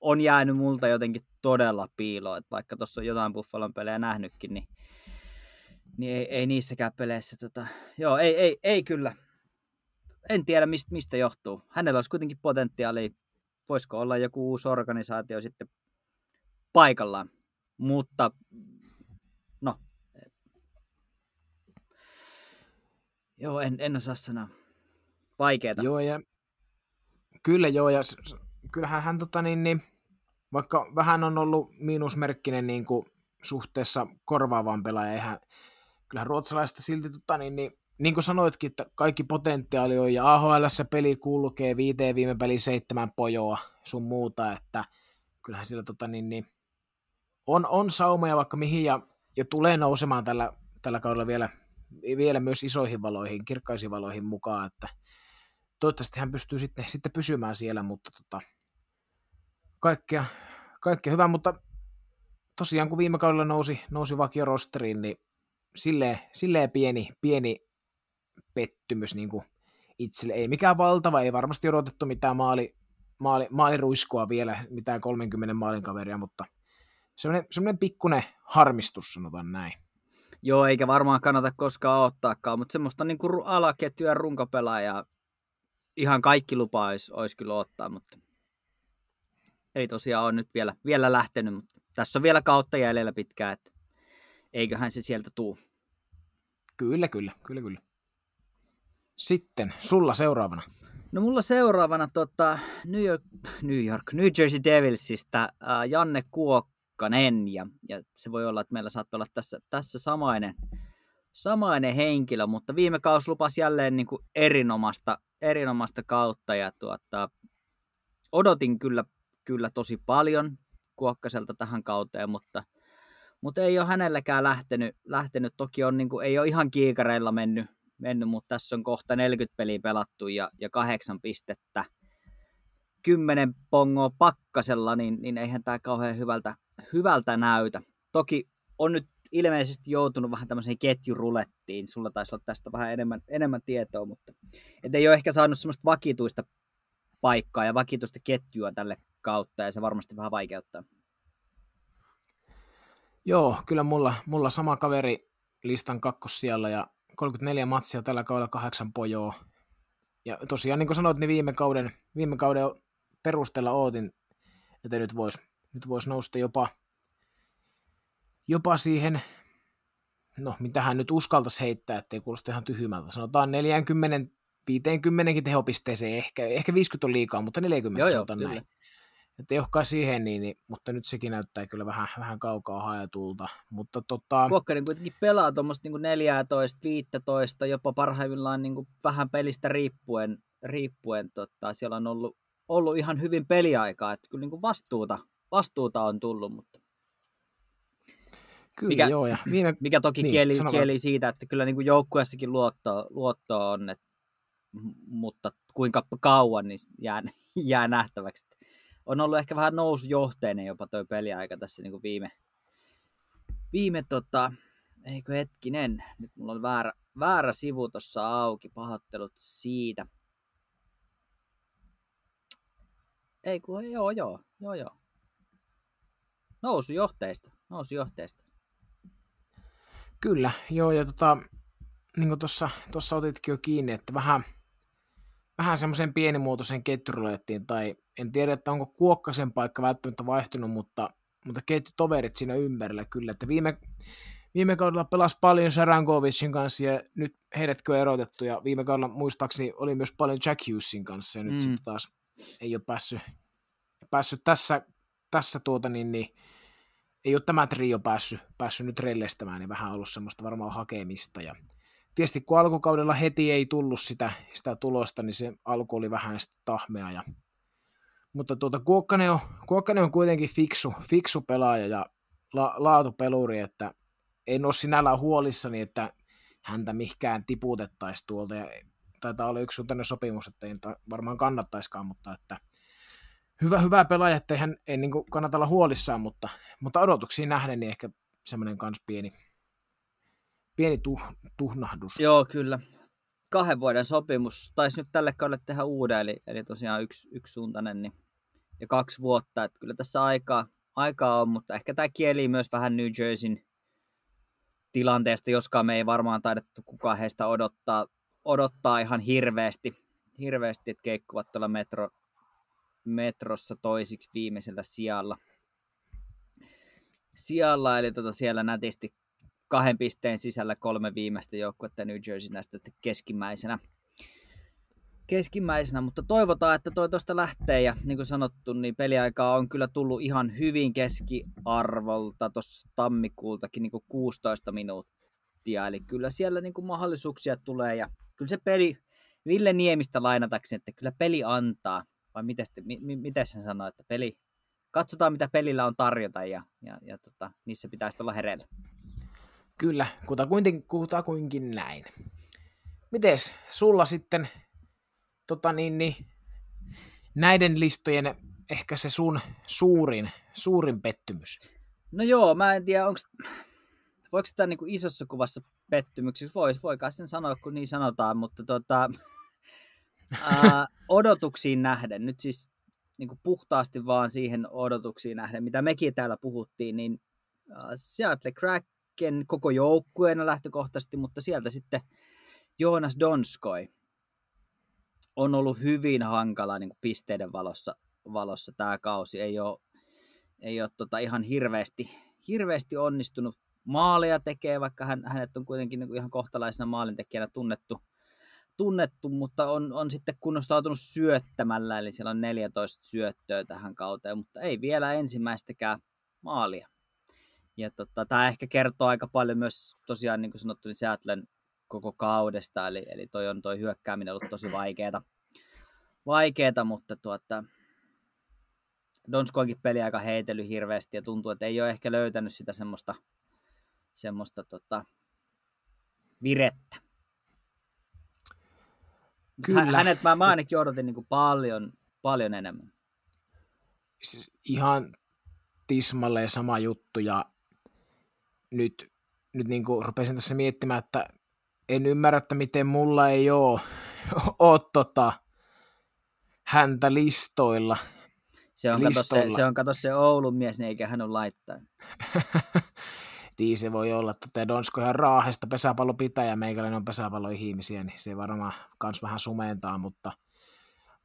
on jäänyt multa jotenkin todella piiloon, että vaikka tuossa on jotain Buffalon pelejä nähnytkin, niin, niin ei, ei niissäkään peleissä. Tota, joo, ei, ei, ei kyllä. En tiedä, mistä, mistä johtuu. Hänellä olisi kuitenkin potentiaalia. Voisiko olla joku uusi organisaatio sitten paikallaan, mutta no. Joo, en, en osaa sanoa. Vaikeeta. Joo, ja kyllä joo, ja s- s- kyllähän hän tota niin, niin, vaikka vähän on ollut miinusmerkkinen niin kuin suhteessa korvaavaan pelaajaan, eihän, kyllähän ruotsalaista silti, tota niin, niin, niin kuin sanoitkin, että kaikki potentiaali on, ja A H L:ssä peli kulkee, viiteen viime peli seitsemän pojoa, sun muuta, että kyllähän sillä tota niin, niin, on, on saumoja vaikka mihin, ja, ja tulee nousemaan tällä, tällä kaudella vielä, vielä myös isoihin valoihin, kirkkaisiin valoihin mukaan, että toivottavasti hän pystyy sitten, sitten pysymään siellä, mutta tota, kaikkea, kaikkea hyvää, mutta tosiaan kun viime kaudella nousi, nousi vakiorosteriin, niin silleen, silleen pieni, pieni pettymys niin kuin itselle, ei mikään valtava, ei varmasti odotettu mitään maali, maali, maaliruiskua vielä, mitään kolmenkymmenen maalin kaveria, mutta semmoinen, semmoinen pikkuinen harmistus, sanotaan näin. Joo, eikä varmaan kannata koskaan ottaakaan, mutta semmoista niin kuin alaketjuja runkopelaajaa ihan kaikki lupa olisi, olisi kyllä ottaa, mutta ei tosiaan ole nyt vielä, vielä lähtenyt, mutta tässä on vielä kautta jäljellä pitkään, että eiköhän se sieltä tuu. Kyllä, kyllä, kyllä, kyllä. Sitten, sulla seuraavana. No mulla seuraavana tota, New York, New York, New Jersey Devilsistä äh, Janne Kuokkanen, ja, ja se voi olla, että meillä saattaa olla tässä, tässä samainen, samainen henkilö, mutta viime kausi lupasi jälleen niin kuin erinomaista, erinomaista kautta, ja tuota, odotin kyllä, kyllä tosi paljon Kuokkaselta tähän kauteen, mutta, mutta ei ole hänelläkään lähtenyt, lähtenyt. Toki on, niin kuin, ei ole ihan kiikareilla mennyt, mennyt, mutta tässä on kohta neljäkymmentä peliä pelattu ja, ja kahdeksan pistettä. Kymmenen pongoa pakkasella, niin, niin eihän tämä kauhean hyvältä, hyvältä näytä. Toki on nyt ilmeisesti joutunut vähän tämmöiseen ketjurulettiin. Sulla taisi olla tästä vähän enemmän, enemmän tietoa, mutta et ei ole ehkä saanut semmoista vakituista paikkaa ja vakituista ketjua tälle kautta, ja se varmasti vähän vaikeuttaa. Joo, kyllä mulla, mulla sama kaveri listan kakkossijalla, ja kolmekymmentäneljä matsia tällä kaudella, kahdeksan pojoa. Ja tosiaan, niin kuin sanoit, niin viime kauden, viime kauden perusteella ootin, että nyt voisi nyt vois nousta jopa Jopa siihen, no mitähän nyt uskaltaisi heittää, ettei kuulosta ihan tyhjymältä. Sanotaan neljäkymmentä viisikymmentäkin tehopisteeseen, ehkä, ehkä viisikymmentä on liikaa, mutta neljäkymmentä joo, sanotaan joo, näin. Että ei olekaan siihen, niin, niin, mutta nyt sekin näyttää kyllä vähän, vähän kaukaa haetulta. Mutta tota... Kuokkanen kuitenkin pelaa tuommoista niin neljätoista viisitoista, jopa parhaimmillaan niin vähän pelistä riippuen. riippuen tota, siellä on ollut, ollut ihan hyvin peliaikaa, että kyllä niin vastuuta, vastuuta on tullut, mutta... Kyllä, mikä, joo, ja viime... mikä toki niin, kieli, kieli siitä, että kyllä niin kuin joukkueessakin luottoa, luottoa on, että, mutta kuinka kauan niin jää, jää nähtäväksi. On ollut ehkä vähän nousujohteinen jopa tuo peliaika tässä niin kuin viime, viime tota, eikö hetkinen, nyt mulla on väärä, väärä sivu tuossa auki, pahoittelut siitä. Ei kun, joo, joo, joo, joo. Nousujohteista, nousujohteista. Kyllä, joo, ja tota, niin kuin tuossa otitkin jo kiinni, että vähän, vähän semmoisen pienimuotoisen ketjurulettiin, tai en tiedä, että onko Kuokkasen paikka välttämättä vaihtunut, mutta, mutta ketjutoverit siinä ympärillä kyllä, että viime, viime kaudella pelasi paljon Sarangovicin kanssa, ja nyt heidätkö on erotettu, ja viime kaudella muistaakseni oli myös paljon Jack Hughesin kanssa, ja nyt mm. sitten taas ei ole päässyt, päässyt tässä, tässä tuota niin, niin ei ole tämä trio päässyt, päässyt nyt rellestämään, niin vähän ollut semmoista varmaan hakemista. Ja tietysti kun alkukaudella heti ei tullut sitä, sitä tulosta, niin se alku oli vähän sitä tahmea. Ja... Mutta tuota, Kuokkanen, on, Kuokkanen on kuitenkin fiksu, fiksu pelaaja ja la, laatupeluri, että en ole sinällään huolissani, että häntä mihkään tiputettaisiin tuolta. Ja taitaa olla yksi suuntainen sopimus, että ei varmaan kannattaisikaan, mutta että hyvä, hyvä pelaaja, ettei hän ei niin kuin kannata olla huolissaan, mutta, mutta odotuksiin nähden niin ehkä semmoinen kans pieni, pieni tuh, tuhnahdus. Joo, kyllä. Kahden vuoden sopimus taisi nyt tälle kaudelle tehdä uuden, eli, eli tosiaan yksi, yksi suuntainen niin, ja kaksi vuotta. Että kyllä tässä aikaa, aikaa on, mutta ehkä tämä kieli myös vähän New Jerseyn tilanteesta, joskaan me ei varmaan taidettu kukaan heistä odottaa, odottaa ihan hirveästi, hirveästi että keikkuvat tuolla metro, metrossa toisiksi viimeisellä sijalla. sijalla eli tota siellä nätisti kahden pisteen sisällä kolme viimeistä joukkuetta New Jersey näistä keskimmäisenä. keskimmäisenä, mutta toivotaan, että toi tuosta lähtee, ja niin kuin sanottu, niin peliaikaa on kyllä tullut ihan hyvin keskiarvolta tuossa tammikuultakin niin kuin kuusitoista minuuttia, eli kyllä siellä niin kuin mahdollisuuksia tulee, ja kyllä se peli, Ville Niemistä lainatakseni, että kyllä peli antaa, vai miten hän sanoo, että peli, katsotaan mitä pelillä on tarjota, ja, ja, ja tota, niissä pitäisi olla hereillä. Kyllä, kutakuinkin, kutakuinkin näin. Mites sulla sitten tota niin, niin, näiden listojen ehkä se sun suurin, suurin pettymys? No joo, mä en tiedä, onks, voiko tämä niinku isossa kuvassa pettymyksessä, vois, voikaan sen sanoa, kun niin sanotaan, mutta tota, ää, odotuksiin nähden, nyt siis niinku puhtaasti vaan siihen odotuksiin nähden, mitä mekin täällä puhuttiin, niin ää, Seattle Kraken koko joukkueena lähtökohtaisesti, mutta sieltä sitten Joonas Donskoi on ollut hyvin hankala niin kuin pisteiden valossa, valossa tämä kausi. Ei ole, ei ole tota, ihan hirveästi, hirveästi onnistunut. Maaleja tekee, vaikka hän, hänet on kuitenkin niin kuin ihan kohtalaisena maalintekijänä tunnettu, tunnettu mutta on, on sitten kunnostautunut syöttämällä. Eli siellä on neljätoista syöttöä tähän kauteen, mutta ei vielä ensimmäistäkään maalia. Ja tota, tämä ehkä kertoo aika paljon myös tosiaan, niin kuin sanottu, niin Seattlen koko kaudesta, eli, eli toi on toi hyökkääminen ollut tosi vaikeeta, vaikeeta mutta tuota, Donskoinkin peli aika heitellyt hirveästi, ja tuntuu, että ei ole ehkä löytänyt sitä semmoista, semmoista tota, virettä. Kyllä. Hänet mä, mä ainakin odotin niin kuin paljon, paljon enemmän. Siis ihan tismalleen sama juttu, ja nyt, nyt niin kuin rupesin tässä miettimään, että en ymmärrä, että miten mulla ei ole, ole tota, häntä listoilla. Se on, listoilla. Kato, se, se on kato se Oulun mies, niin eikä hän ole laittanut. Niin se voi olla, että Donsko ihan Raahesta pesäpallo pitää ja meikäläinen on pesäpalloihmisiä, niin se varmaan kans vähän sumentaa. Mutta,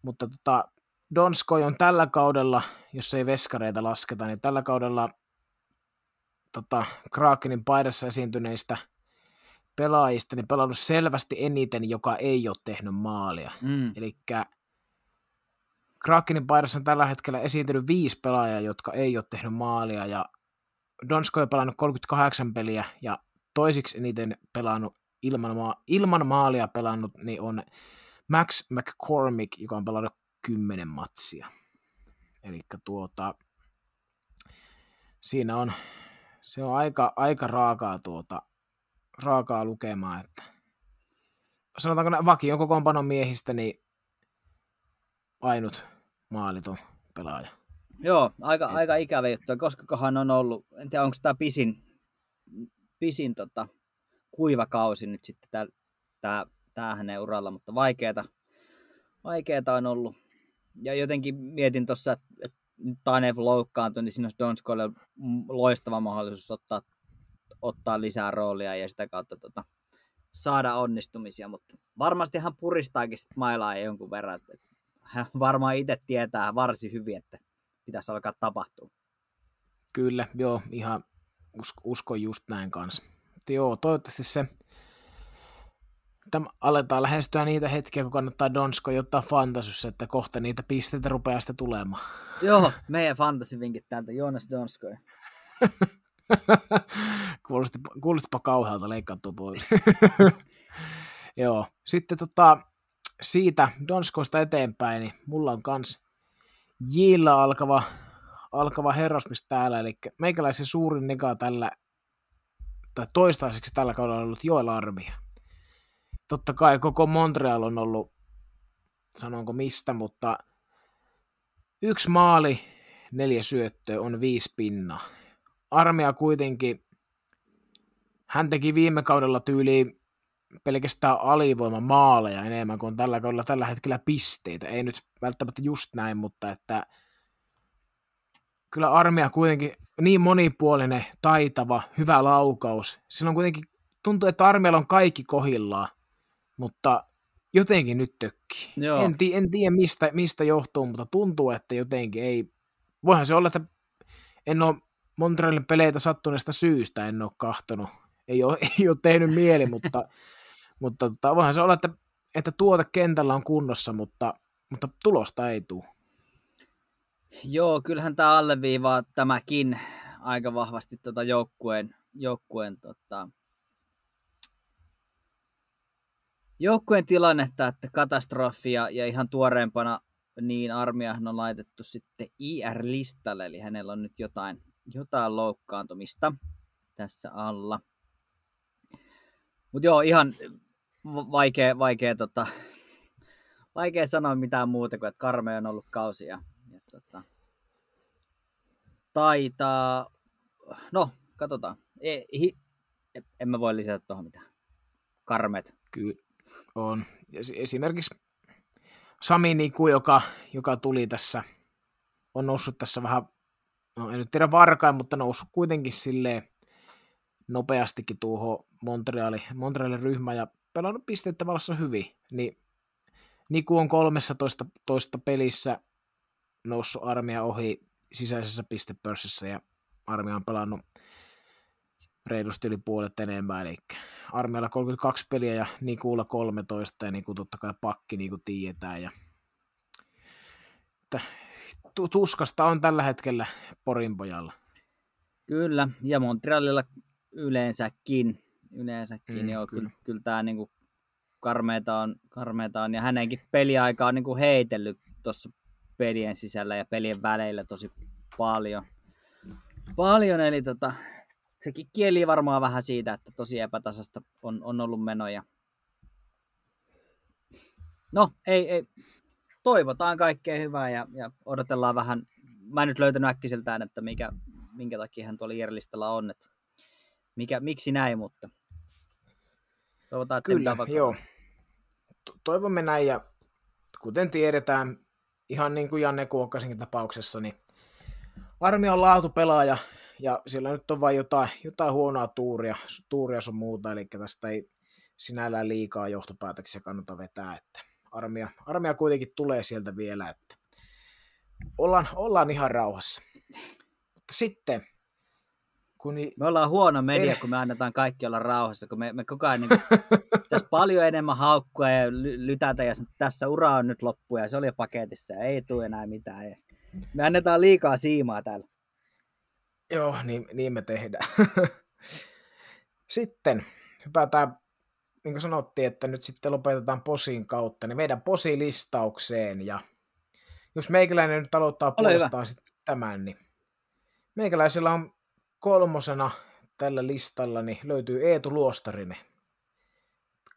mutta tota, Donskoi on tällä kaudella, jos ei veskareita lasketa, niin tällä kaudella tota, Krakenin paidassa esiintyneistä pelaajista, niin pelannut selvästi eniten, joka ei ole tehnyt maalia. Mm. Eli Krakenin paidassa on tällä hetkellä esiintynyt viisi pelaajaa, jotka ei ole tehnyt maalia, ja Donskoi on pelannut kolmekymmentäkahdeksan peliä, ja toisiksi eniten pelannut ilman, ma- ilman maalia pelannut, niin on Max McCormick, joka on pelannut kymmenen matsia. Eli tuota, siinä on, se on aika, aika raakaa tuota, raakaa lukemaan, että sanotaanko vakion kokoonpanon miehistä, niin ainut maaliton pelaaja. Joo, aika, Et... aika ikävä juttu, koskakohan on ollut, en tiedä onko tämä pisin, pisin tota, kuivakausi nyt sitten tää, tää, tää hänen uralla, mutta vaikeeta, vaikeeta on ollut. Ja jotenkin mietin tuossa, että et, Tanev loukkaantui, niin siinä olisi Donskoille loistava mahdollisuus ottaa ottaa lisää roolia ja sitä kautta tota, saada onnistumisia, mutta varmasti hän puristaakin sit mailaa jonkun verran. Hän varmaan itse tietää varsin hyvin, että pitäisi alkaa tapahtua. Kyllä, joo, ihan usko, usko just näin kanssa. Mutta joo, toivottavasti se, tämä aletaan lähestyä niitä hetkiä, kun kannattaa Donskoi ottaa fantasyssä, että kohta niitä pisteitä rupeaa sitä tulemaan. Joo, meidän fantasivinkit täältä, Joonas Donskoi. Kuulostipa, kuulostipa kauhealta, leikkaantua pois. Joo, sitten tota, siitä Donskoista eteenpäin, niin mulla on kans Jillä alkava, alkava herrasmis täällä, eli meikäläisen suurin nega tällä, tai toistaiseksi tällä kaudella on ollut Joel Armija. totta kai koko Montreal on ollut, sanonko mistä, mutta yksi maali, neljä syöttöä on viisi pinna. Armija kuitenkin, hän teki viime kaudella tyyliin pelkästään alivoima maaleja enemmän kuin tällä kaudella tällä hetkellä pisteitä. Ei nyt välttämättä just näin, mutta että kyllä Armija kuitenkin niin monipuolinen, taitava, hyvä laukaus. Silloin kuitenkin tuntuu, että Armijalla on kaikki kohillaan, mutta jotenkin nyt tökkii. En, tii, en tiedä mistä, mistä johtuu, mutta tuntuu, että jotenkin ei. Voihan se olla, että en ole Montrealin peleitä sattuneesta syystä, en ole kahtonut. Ei ole, ei ole tehnyt mieli, mutta, mutta tota, voihan se olla, että, että tuote kentällä on kunnossa, mutta, mutta tulosta ei tule. Joo, kyllähän tämä alleviivaa tämäkin aika vahvasti tota joukkueen, joukkueen, tota, joukkueen tilannetta, että katastrofia ja ihan tuoreempana niin Armiahan on laitettu sitten I R-listalle, eli hänellä on nyt jotain, jotain loukkaantumista tässä alla. Mutta joo, ihan vaikea, vaikea, tota, vaikea sanoa mitään muuta kuin, että karmea on ollut kausia. Ja, tota, taitaa, no katsotaan, e, hi, en mä voi lisätä tuohon mitään. Karmeet. Kyllä on. Esimerkiksi Sami Niku, joka, joka tuli tässä, on noussut tässä vähän, no en nyt tiedä varkain, mutta noussut kuitenkin silleen nopeastikin tuohon Montrealin, Montrealin ryhmään ja pelannut pisteettä valossa hyvin. Niin Niku on kolmetoista toista pelissä noussut Armia ohi sisäisessä pistepörssissä ja Armia on pelannut reilusti yli puolet enemmän, eli Armialla kolmekymmentäkaksi peliä ja Nikulla kolmetoista, ja Niku totta kai pakki, niin kuin tiedetään. Ja tuskasta on tällä hetkellä Porinpojalla. Kyllä, ja Montrealilla yleensäkin. Yleensäkin, mm, joo, kyllä, kyllä tämä niinku karmeita on, karmeita on, ja hänenkin peliaika on niinku heitellyt tuossa pelien sisällä ja pelien väleillä tosi paljon. Paljon, eli tota... Sekin kieli varmaan vähän siitä, että tosi epätasasta on, on ollut menoja. No, ei, ei. Toivotaan kaikkea hyvää ja, ja odotellaan vähän. Mä en nyt löytänyt äkkiseltään, että mikä, minkä takia hän tuolla J R-listalla on. Että mikä, miksi näin, mutta toivotaan, että kyllä, joo. Toivomme näin ja kuten tiedetään, ihan niin kuin Janne Kuokkasenkin tapauksessa, niin Armia on laatupelaaja. Ja siellä nyt on vain jotain, jotain huonoa tuuria, tuuria sun muuta, eli tästä ei sinällään liikaa johtopäätöksiä kannata vetää. Että armia, armia kuitenkin tulee sieltä vielä, että ollaan, ollaan ihan rauhassa. Mutta sitten, kun... Me ollaan huono media, en... kun me annetaan kaikki olla rauhassa, kun me, me koko ajan niin pitäisi paljon enemmän haukkua ja lytätä, ja tässä ura on nyt loppu, ja se oli paketissa, ja ei tule enää mitään. Ja me annetaan liikaa siimaa täällä. Joo, niin, niin me tehdään. Sitten hypätään, niin kuin sanottiin, että nyt sitten lopetetaan posin kautta, niin meidän posilistaukseen. Ja jos meikäläinen nyt aloittaa puolestaan sitten tämän, niin meikäläisellä on kolmosena tällä listalla, niin löytyy Eetu Luostarinen.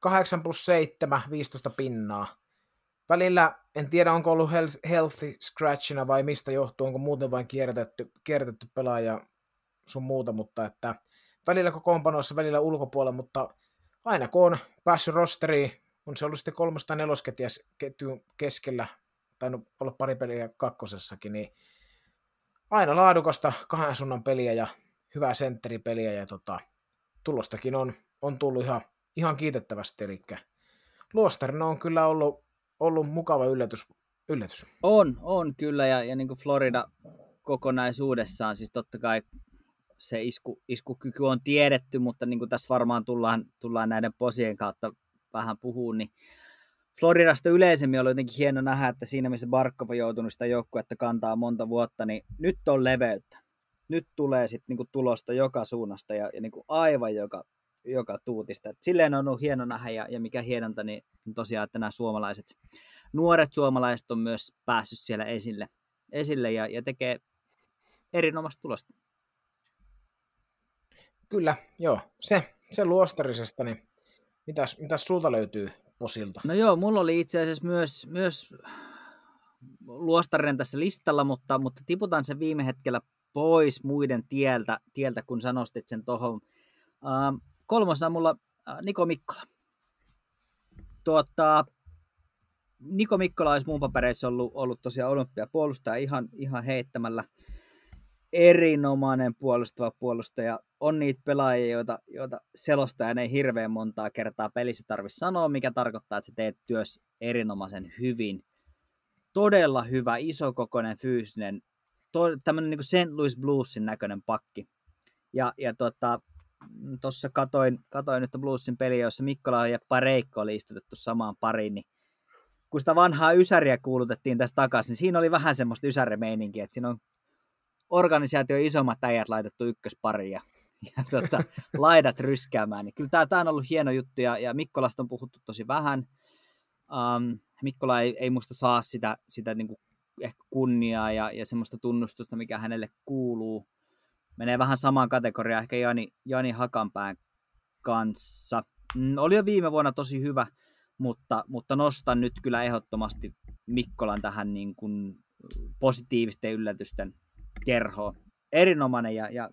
kahdeksan plus seitsemän, viisitoista pinnaa. Välillä en tiedä, onko ollut healthy scratchina vai mistä johtuu, onko muuten vain kierrätetty, kierrätetty pelaaja sun muuta, mutta että välillä kokoonpanoissa, välillä ulkopuolella, mutta aina kun on päässyt rosteriin, on se ollut sitten kolmos- tai nelosketjä keskellä, tainnut olla pari peliä kakkosessakin, niin aina laadukasta kahden suunnan peliä ja hyvää sentteripeliä ja tota, tulostakin on, on tullut ihan, ihan kiitettävästi, eli Luostarina on kyllä ollut Ollut mukava yllätys. yllätys. On, on kyllä, ja, ja niin kuin Florida kokonaisuudessaan, siis totta kai se isku, iskukyky on tiedetty, mutta niin kuin tässä varmaan tullaan, tullaan näiden posien kautta vähän puhumaan, niin Floridasta yleisemmin oli jotenkin hieno nähdä, että siinä missä Barkov on joutunut sitä joukkuetta kantaa monta vuotta, niin nyt on leveyttä. Nyt tulee sitten niin kuin tulosta joka suunnasta ja, ja niin kuin aivan joka joka tuutista. Et silleen on ollut hieno nähdä, ja, ja mikä hienonta, niin tosiaan, että nämä suomalaiset, nuoret suomalaiset on myös päässyt siellä esille, esille ja, ja tekee erinomaista tulosta. Kyllä, joo. Se, se Luostarisesta, niin Mitäs, mitäs sulta löytyy posilta? No joo, mulla oli itse asiassa myös, myös luostarinen tässä listalla, mutta, mutta tiputan sen viime hetkellä pois muiden tieltä, tieltä kun sanostit sen tuohon. Ähm, kolmosena mulla äh, Niko Mikkola. Tuota, Niko Mikkola olisi muun papereissa ollut, ollut tosiaan olympiapuolustaja ihan, ihan heittämällä. Erinomainen puolustava puolustaja. On niitä pelaajia, joita, joita selostajan ei hirveän montaa kertaa pelissä tarvitse sanoa, mikä tarkoittaa, että sä teet työssä erinomaisen hyvin. Todella hyvä, isokokoinen, fyysinen, to, tämmöinen niin kuin Saint Louis Bluesin näköinen pakki. Ja, ja tuossa tota, katoin, katoin nyt Bluesin peliä, jossa Mikkola ja Pareikko oli istutettu samaan pariin, niin kun sitä vanhaa ysäriä kuulutettiin tässä takaisin, niin siinä oli vähän semmoista ysärimeininkiä, että siinä on organisaatio isommat äijät laitettu ykköspariin ja, ja tota, laidat ryskäämään. Niin kyllä tämä on ollut hieno juttu ja, ja Mikkolasta on puhuttu tosi vähän. Um, Mikkola ei, ei musta saa sitä, sitä niin kuin ehkä kunniaa ja, ja semmoista tunnustusta, mikä hänelle kuuluu. Menee vähän samaan kategoriaan ehkä Jani, Jani Hakanpään kanssa. Mm, oli jo viime vuonna tosi hyvä, mutta, mutta nostan nyt kyllä ehdottomasti Mikkolan tähän niin kuin positiivisten yllätysten kerho. Erinomainen ja, ja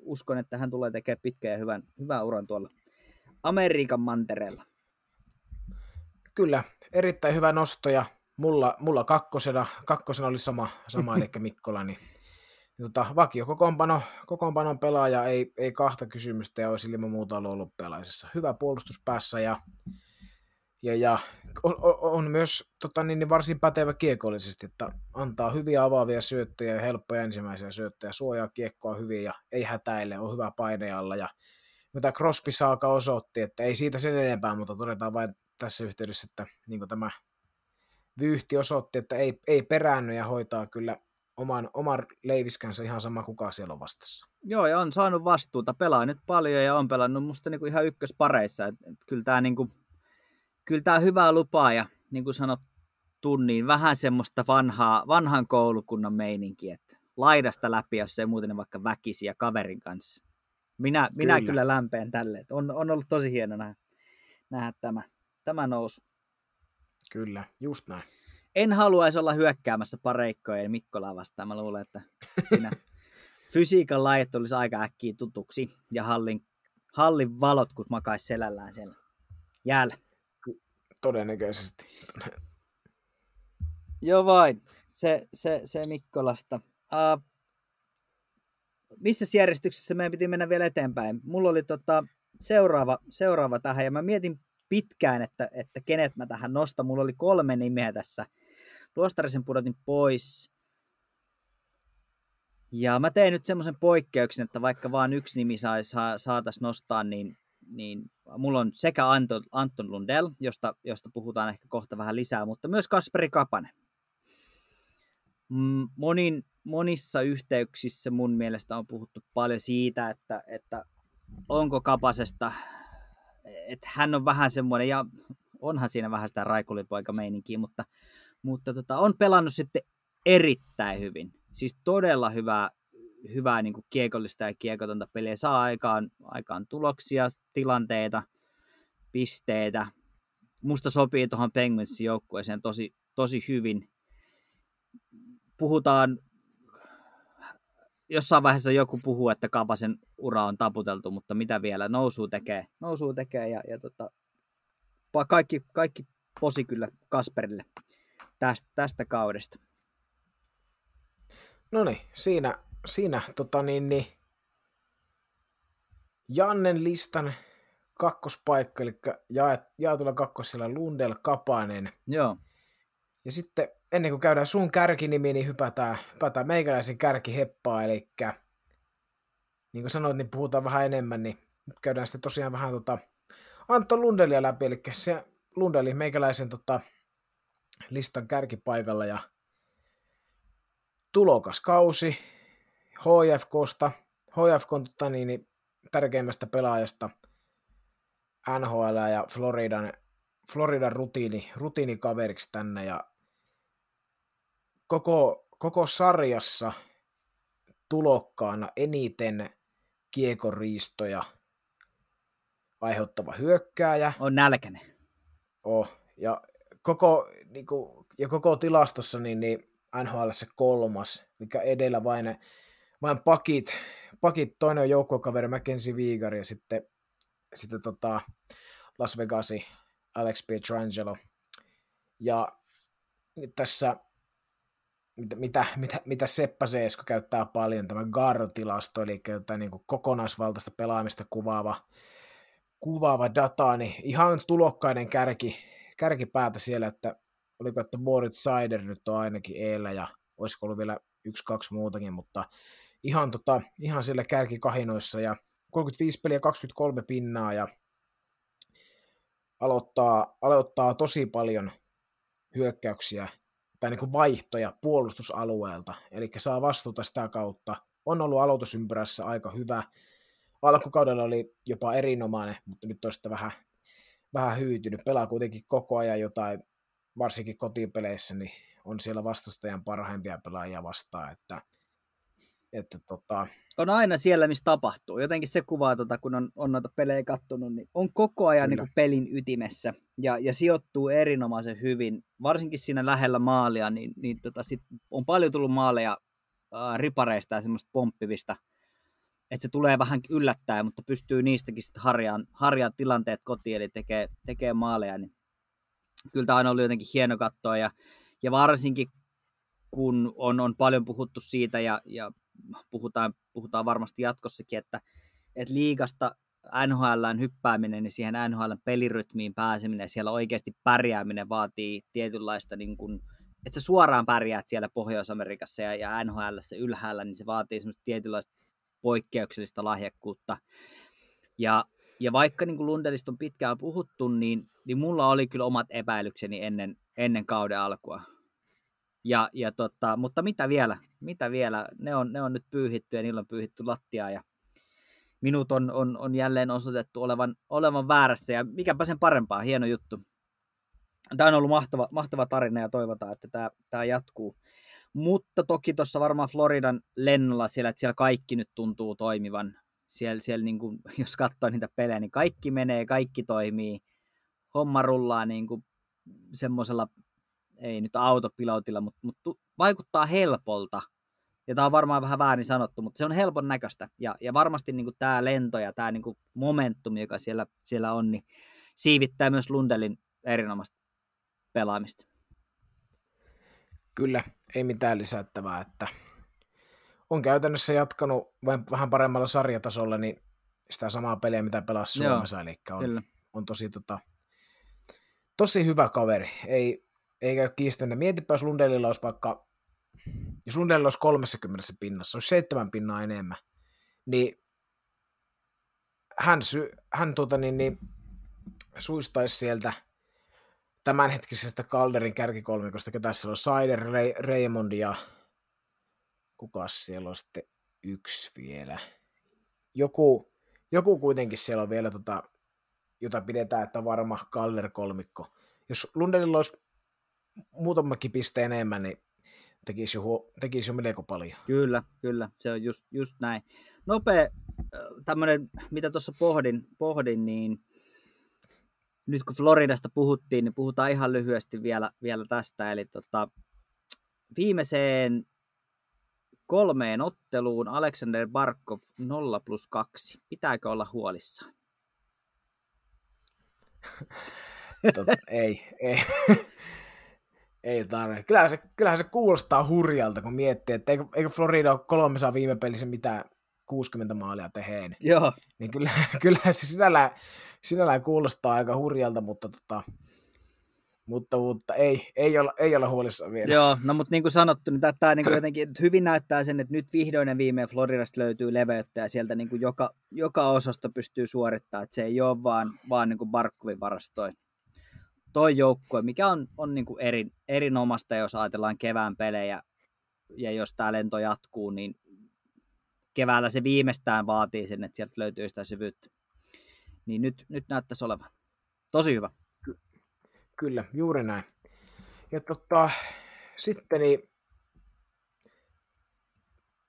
uskon, että hän tulee tekemään pitkän ja hyvän, hyvän uran tuolla Amerikan mantereella. Kyllä, erittäin hyvä nosto ja mulla, mulla kakkosena, kakkosena oli sama, sama eli Mikkola. Niin, tota, vakio kokoonpano, kokoonpanon pelaaja ei, ei kahta kysymystä ja olisi ilman muuta ollut olympialaisessa. Hyvä puolustus päässä ja, ja, ja on, on myös tota, niin, niin varsin pätevä kiekollisesti, että antaa hyviä avaavia syöttöjä ja helppoja ensimmäisiä syöttöjä, suojaa kiekkoa hyvin ja ei hätäile, on hyvä painejalla ja mitä Crosby saaka osoitti, että ei siitä sen enempää, mutta todetaan vain tässä yhteydessä, että niin tämä vyyhti osoitti, että ei, ei peräänny ja hoitaa kyllä oman, oman leiviskänsä ihan sama kuka siellä on vastassa. Joo, ja on saanut vastuuta, pelaa nyt paljon ja on pelannut musta niin kuin ihan ykköspareissa. Et, et kyllä tämä niin kuin, kyllä tämä hyvää lupaa ja niin kuin sanottu, niin vähän semmoista vanhaa, vanhan koulukunnan meininkiä, että laidasta läpi, jos ei muuten vaikka väkisi ja kaverin kanssa. Minä kyllä, minä kyllä lämpeen tälle. On, on ollut tosi hieno nähdä, nähdä tämä. Tämä nousu. Kyllä, just näin. En haluaisi olla hyökkäämässä Pareikkoja ja Mikkolaa vastaan. Mä luulen, että siinä fysiikan lajit tulisi aika äkkiä tutuksi ja hallin, hallin valot, kun makaisi selällään siellä jäällä. Todennäköisesti. Joo vain, se, se, se Mikkolasta. Uh, missä järjestyksessä meidän piti mennä vielä eteenpäin? Mulla oli tota seuraava, seuraava tähän ja mä mietin pitkään, että, että kenet mä tähän nostan. Mulla oli kolme nimeä tässä. Luostarisen pudotin pois. Ja mä tein nyt semmoisen poikkeuksen, että vaikka vaan yksi nimi saa, saataisiin nostaa, niin, niin mulla on sekä Anton, Anton Lundell, josta, josta puhutaan ehkä kohta vähän lisää, mutta myös Kasperi Kapanen. Monin, monissa yhteyksissä mun mielestä on puhuttu paljon siitä, että, että onko Kapasesta... Että hän on vähän semmoinen, ja onhan siinä vähän sitä raikulipoikameininkiä, mutta, mutta tota, on pelannut sitten erittäin hyvin. Siis todella hyvää, hyvää niin kuin kiekollista ja kiekotonta peliä. Saa aikaan, aikaan tuloksia, tilanteita, pisteitä. Musta sopii tuohon Penguinsin joukkueeseen tosi, tosi hyvin. Puhutaan, jossain vaiheessa joku puhuu, että Kapasen ura on taputeltu, mutta mitä vielä, nousuu tekee, nousuu tekee ja, ja tota, kaikki, kaikki posi kyllä Kasperille tästä, tästä kaudesta. No niin, siinä, siinä tota niin, niin, Jannen listan kakkospaikka, eli jaet, jaetulla kakkosella Lundell, Kapanen. Joo. Ja sitten ennen kuin käydään sun kärkinimi, niin hypätään, hypätään meikäläisen kärkiheppaa, eli niin kuin sanoit, niin puhutaan vähän enemmän, niin nyt käydään sitten tosiaan vähän tota Anton Lundellia läpi, eli se Lundell meikäläisen tota listan kärkipaikalla ja tulokas kausi H F K:sta, H F K:n tota niin, niin tärkeimmästä pelaajasta N H L ja Floridan Floridan rutiini, rutiinikaveriksi tänne ja koko, koko sarjassa tulokkaana eniten kiekoriistoja aiheuttava hyökkääjä. On nälkäinen. On. Ja koko, niin kuin, ja koko tilastossa niin, niin N H L:ssä kolmas, mikä edellä vain, vain pakit, pakit. Toinen on joukkuekaveri Mackenzie Weegar ja sitten, sitten tota Las Vegasin Alex Pietrangelo. Ja tässä, mitä, mitä, mitä, mitä Seppä Seesko käyttää paljon, tämä G A R-tilasto, eli tämä niin kuin kokonaisvaltaista pelaamista kuvaava, kuvaava data, niin ihan tulokkaiden kärki, kärkipäätä siellä, että oliko, että Moritz Seider nyt on ainakin eellä, ja olisiko ollut vielä yksi, kaksi muutakin, mutta ihan, tota, ihan siellä kärkikahinoissa, ja kolmekymmentäviisi peliä, kaksikymmentäkolme pinnaa, ja aloittaa, aloittaa tosi paljon hyökkäyksiä, tai niin kuin vaihtoja puolustusalueelta, eli saa vastuuta sitä kautta, on ollut aloitusympyrässä aika hyvä, alkukaudella oli jopa erinomainen, mutta nyt on sitten vähän, vähän hyytynyt, pelaa kuitenkin koko ajan jotain, varsinkin kotipeleissä, niin on siellä vastustajan parhaimpia pelaajia vastaan, että, että tota... on aina siellä, missä tapahtuu, jotenkin se kuvaa, tota, kun on, on noita pelejä kattonut, niin on koko ajan niin kuin pelin ytimessä, ja, ja sijoittuu erinomaisen hyvin, varsinkin siinä lähellä maalia, niin, niin tota, sit on paljon tullut maaleja ää, ripareista ja semmoista pomppivista, että se tulee vähän yllättäen, mutta pystyy niistäkin sitten harjaan, harjaan tilanteet kotiin, eli tekee, tekee maaleja, niin kyllä tämä on ollut jotenkin hieno katsoa, ja, ja varsinkin kun on, on paljon puhuttu siitä, ja, ja puhutaan, puhutaan varmasti jatkossakin, että, että liigasta N H L:ään hyppääminen, niin siihen N H L:n pelirytmiin pääseminen, siellä oikeasti pärjääminen vaatii tietynlaista, niin kuin, että suoraan pärjäät siellä Pohjois-Amerikassa ja, ja N H L:ssä ylhäällä, niin se vaatii semmoista tietynlaista poikkeuksellista lahjakkuutta. Ja Ja vaikka niin kuin Lundellista on pitkään puhuttu, niin, niin mulla oli kyllä omat epäilykseni ennen, ennen kauden alkua. Ja, ja tota, mutta mitä vielä? Mitä vielä? Ne on, ne on nyt pyyhitty ja niillä on pyyhitty lattiaa ja minut on, on, on jälleen osoitettu olevan, olevan väärässä. Ja mikäpä sen parempaa, hieno juttu. Tämä on ollut mahtava, mahtava tarina ja toivotaan, että tämä, tämä jatkuu. Mutta toki tuossa varmaan Floridan lennolla siellä, että siellä kaikki nyt tuntuu toimivan. Siellä, siellä niin kuin, jos katsoo niitä pelejä, niin kaikki menee, kaikki toimii. Homma rullaa niin kuin semmoisella, ei nyt autopilotilla, mutta, mutta vaikuttaa helpolta. Ja tämä on varmaan vähän väärin sanottu, mutta se on helpon näköistä. Ja, ja varmasti niin kuin tämä lento ja tämä niin kuin momentum, joka siellä, siellä on, niin siivittää myös Lundellin erinomaista pelaamista. Kyllä, ei mitään lisättävää, että... on käytännössä jatkanut vähän paremmalla sarjatasolla niin sitä samaa peliä, mitä pelasi Suomessa. Joo, eli on, on tosi, tota, tosi hyvä kaveri. Ei, ei käy kiistänyt. Mietipä, jos Lundellilla olisi vaikka, jos Lundellilla olisi kolmekymmentä pinnassa, olisi seitsemän pinnaa enemmän, niin hän, sy, hän tuota, niin, niin, suistaisi sieltä tämänhetkisestä Calderin kärkikolmikosta, ketä siellä on Seider, Raymond ja kukas siellä on sitten yksi vielä? Joku, joku kuitenkin siellä on vielä, tota, jota pidetään, että varma Galler-kolmikko. Jos Lundellilla olisi muutamakin piste enemmän, niin tekisi jo, tekisi jo melko paljon. Kyllä, kyllä. Se on just, just näin. Nopea tämmöinen, mitä tuossa pohdin, pohdin, niin nyt kun Floridasta puhuttiin, niin puhutaan ihan lyhyesti vielä, vielä tästä. Eli tota, viimeiseen kolmeen otteluun Aleksander Barkov nolla plus kaksi. Pitääkö olla huolissaan? Totta, ei, ei. ei tarvitse. Kyllähän se, kyllähän se kuulostaa hurjalta, kun miettii, että eikö, eikö Florida kolmessa viime pelissä mitään kuusikymmentä maalia teheen. Joo. Niin kyllähän, kyllähän se sinällään, sinällään kuulostaa aika hurjalta, mutta... Tota, Mutta, mutta ei, ei, olla, ei olla huolissaan vielä. Joo, no mutta niin kuin sanottu, niin tämä niin jotenkin hyvin näyttää sen, että nyt vihdoin ja viimein Floridasta löytyy leveyttä ja sieltä niin kuin joka, joka osasto pystyy suorittamaan, että se ei ole vaan, vaan niin kuin Barkovin varassa toi, toi joukkue, mikä on, on niin kuin eri, erinomaista, jos ajatellaan kevään pelejä ja jos tämä lento jatkuu, niin keväällä se viimeistään vaatii sen, että sieltä löytyy sitä syvyyttä. Niin nyt, nyt näyttäisi olevan. Tosi hyvä. Kyllä, juuri näin. Ja tota, sitten niin,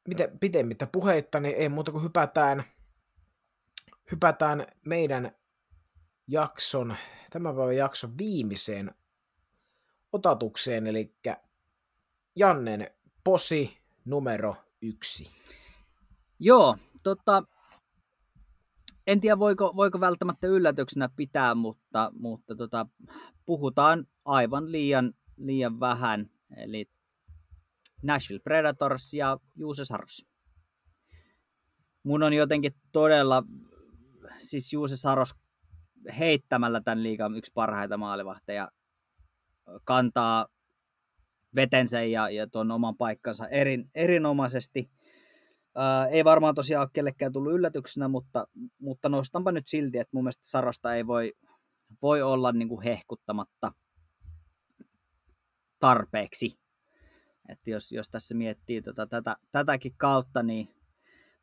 miten, pidemmittä puheitta, niin ei muuta kuin hypätään, hypätään meidän jakson, tämän päivän jakson viimeiseen otatukseen, eli Jannen posi numero yksi. Joo, tota, en tiedä voiko, voiko välttämättä yllätyksenä pitää, mutta, mutta tota, puhutaan aivan liian, liian vähän, eli Nashville Predators ja Juuse Saros. Mun on jotenkin todella, siis Juuse Saros heittämällä tämän liigan yksi parhaita maalivahteja kantaa vetensä ja, ja tuon oman paikkansa erin, erinomaisesti. Ää, ei varmaan tosiaan ole kellekään tullut yllätyksenä, mutta, mutta nostanpa nyt silti, että mun mielestä Sarosta ei voi, voi olla niin kuin hehkuttamatta tarpeeksi. Että jos, jos tässä miettii tota, tätä, tätäkin kautta, niin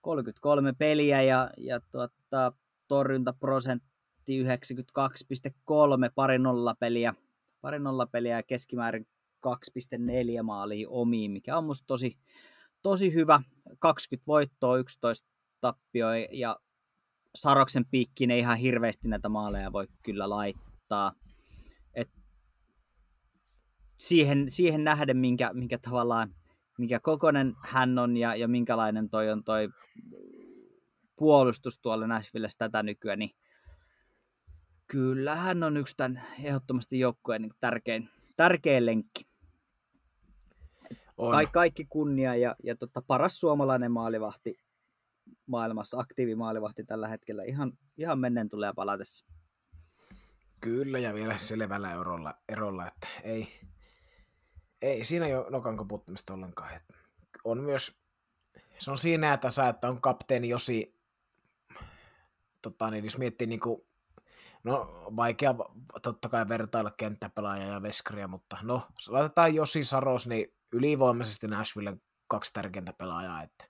kolmekymmentäkolme peliä ja, ja tuota, torjuntaprosentti yhdeksänkymmentäkaksi pilkku kolme, pari nolla peliä, pari nolla peliä ja keskimäärin kaksi pilkku neljä maalia omiin, mikä on musta tosi, tosi hyvä. kaksikymmentä voittoa, yksitoista tappioa ja Saroksen piikkiin ei ihan hirveästi näitä maaleja voi kyllä laittaa. Et siihen, siihen nähden, minkä, minkä tavallaan mikä kokoinen hän on ja, ja minkälainen toi on toi puolustus tuolla Nashvillessä tätä nykyään, niin kyllä hän on yksi tämän ehdottomasti joukkueen niin tärkein, tärkein lenkki. Ka- kaikki kunnia ja, ja tota, paras suomalainen maalivahti maailmassa, aktiivi maalivahti tällä hetkellä, ihan, ihan menneen tulee palatessa. Kyllä, ja vielä selvällä erolla, erolla että ei... Ei siinä ei ole nokan koputtamista ollenkaan. Et on myös, se on siinä tasa, että on kapteeni Josi, tota, niin jos miettii, niin kuin, no vaikea totta kai vertailla kenttäpelaajaa ja veskaria, mutta no laitetaan Juuse Saros, niin ylivoimaisesti Nashvillen kaksi tärkeintä pelaajaa. Että.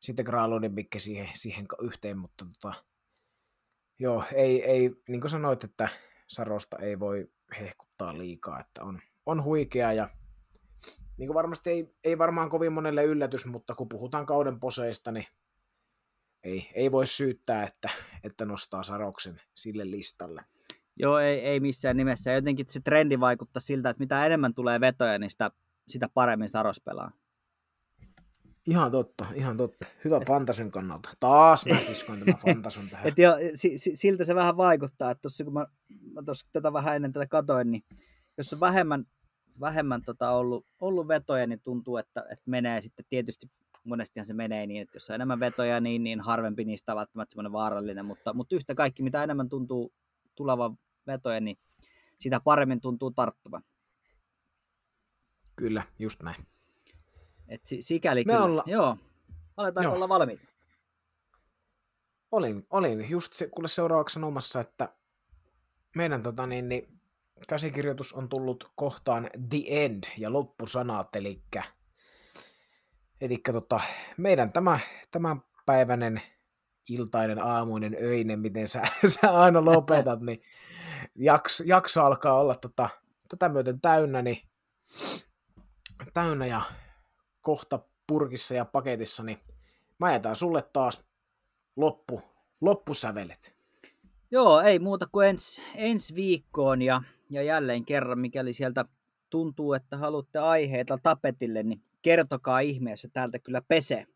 Sitten Graalun ja Bikke siihen, siihen yhteen, mutta tota, joo, ei, ei, niin kuin sanoit, että Sarosta ei voi hehkuttaa liikaa, että on, on huikea ja niin kuin varmasti ei, ei varmaan kovin monelle yllätys, mutta kun puhutaan kauden poseista, niin ei, ei voi syyttää, että, että nostaa Saroksen sille listalle. Joo, ei, ei missään nimessä. Jotenkin se trendi vaikuttaa siltä, että mitä enemmän tulee vetoja, niin sitä, sitä paremmin Saros pelaa. Ihan totta, ihan totta. Hyvä et... fantasion kannalta. Taas mä kiskoin tämän fantasion tähän. Et jo, s- siltä se vähän vaikuttaa, että tossa, kun mä, mä tossa tätä vähän ennen tätä katoin, niin jos on vähemmän, vähemmän tota ollut, ollut vetoja, niin tuntuu, että, että menee sitten tietysti, monestihan se menee niin, että jos on enemmän vetoja, niin, niin harvempi niistä on välttämättä semmoinen vaarallinen, mutta, mutta yhtä kaikki, mitä enemmän tuntuu tulevan vetoja, niin sitä paremmin tuntuu tarttuvan. Kyllä, just näin. Et sikäli me kyllä, olla... joo. Aletaanko joo. olla valmiita? Olin, olin just se, kuule seuraavaksi sanomassa, että meidän tota niin, niin käsikirjoitus on tullut kohtaan The End ja loppusanat, eli, eli tota, meidän tämä, tämänpäiväinen iltainen, aamuinen, öinen, miten sä, sä aina lopetat, niin jakso, jakso alkaa olla tota, tätä myöten täynnä, niin, täynnä ja kohta purkissa ja paketissa, niin mä jätän sulle taas loppu, loppusävelet. Joo, ei muuta kuin ens, ensi viikkoon ja, ja jälleen kerran, mikäli sieltä tuntuu, että haluatte aiheita tapetille, niin kertokaa ihmeessä, täältä kyllä pesee.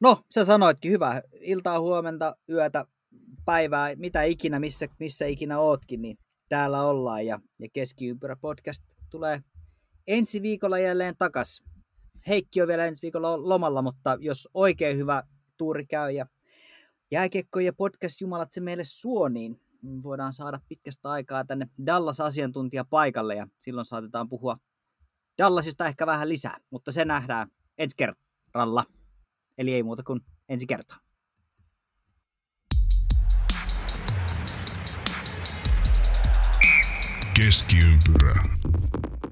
No, sä sanoitkin, hyvää iltaa, huomenta, yötä, päivää, mitä ikinä, missä, missä ikinä ootkin, niin täällä ollaan ja, ja Keskiympyrä podcast tulee ensi viikolla jälleen takas. Heikki on vielä ensi viikolla lomalla, mutta jos oikein hyvä tuuri käy ja jääkiekko ja podcast jumalat se meille suoniin. Voidaan saada pitkästä aikaa tänne Dallas-asiantuntija paikalle ja silloin saatetaan puhua Dallasista ehkä vähän lisää, mutta se nähdään ensi kerralla. Eli ei muuta kuin ensi kertaa. Keskiympyrä.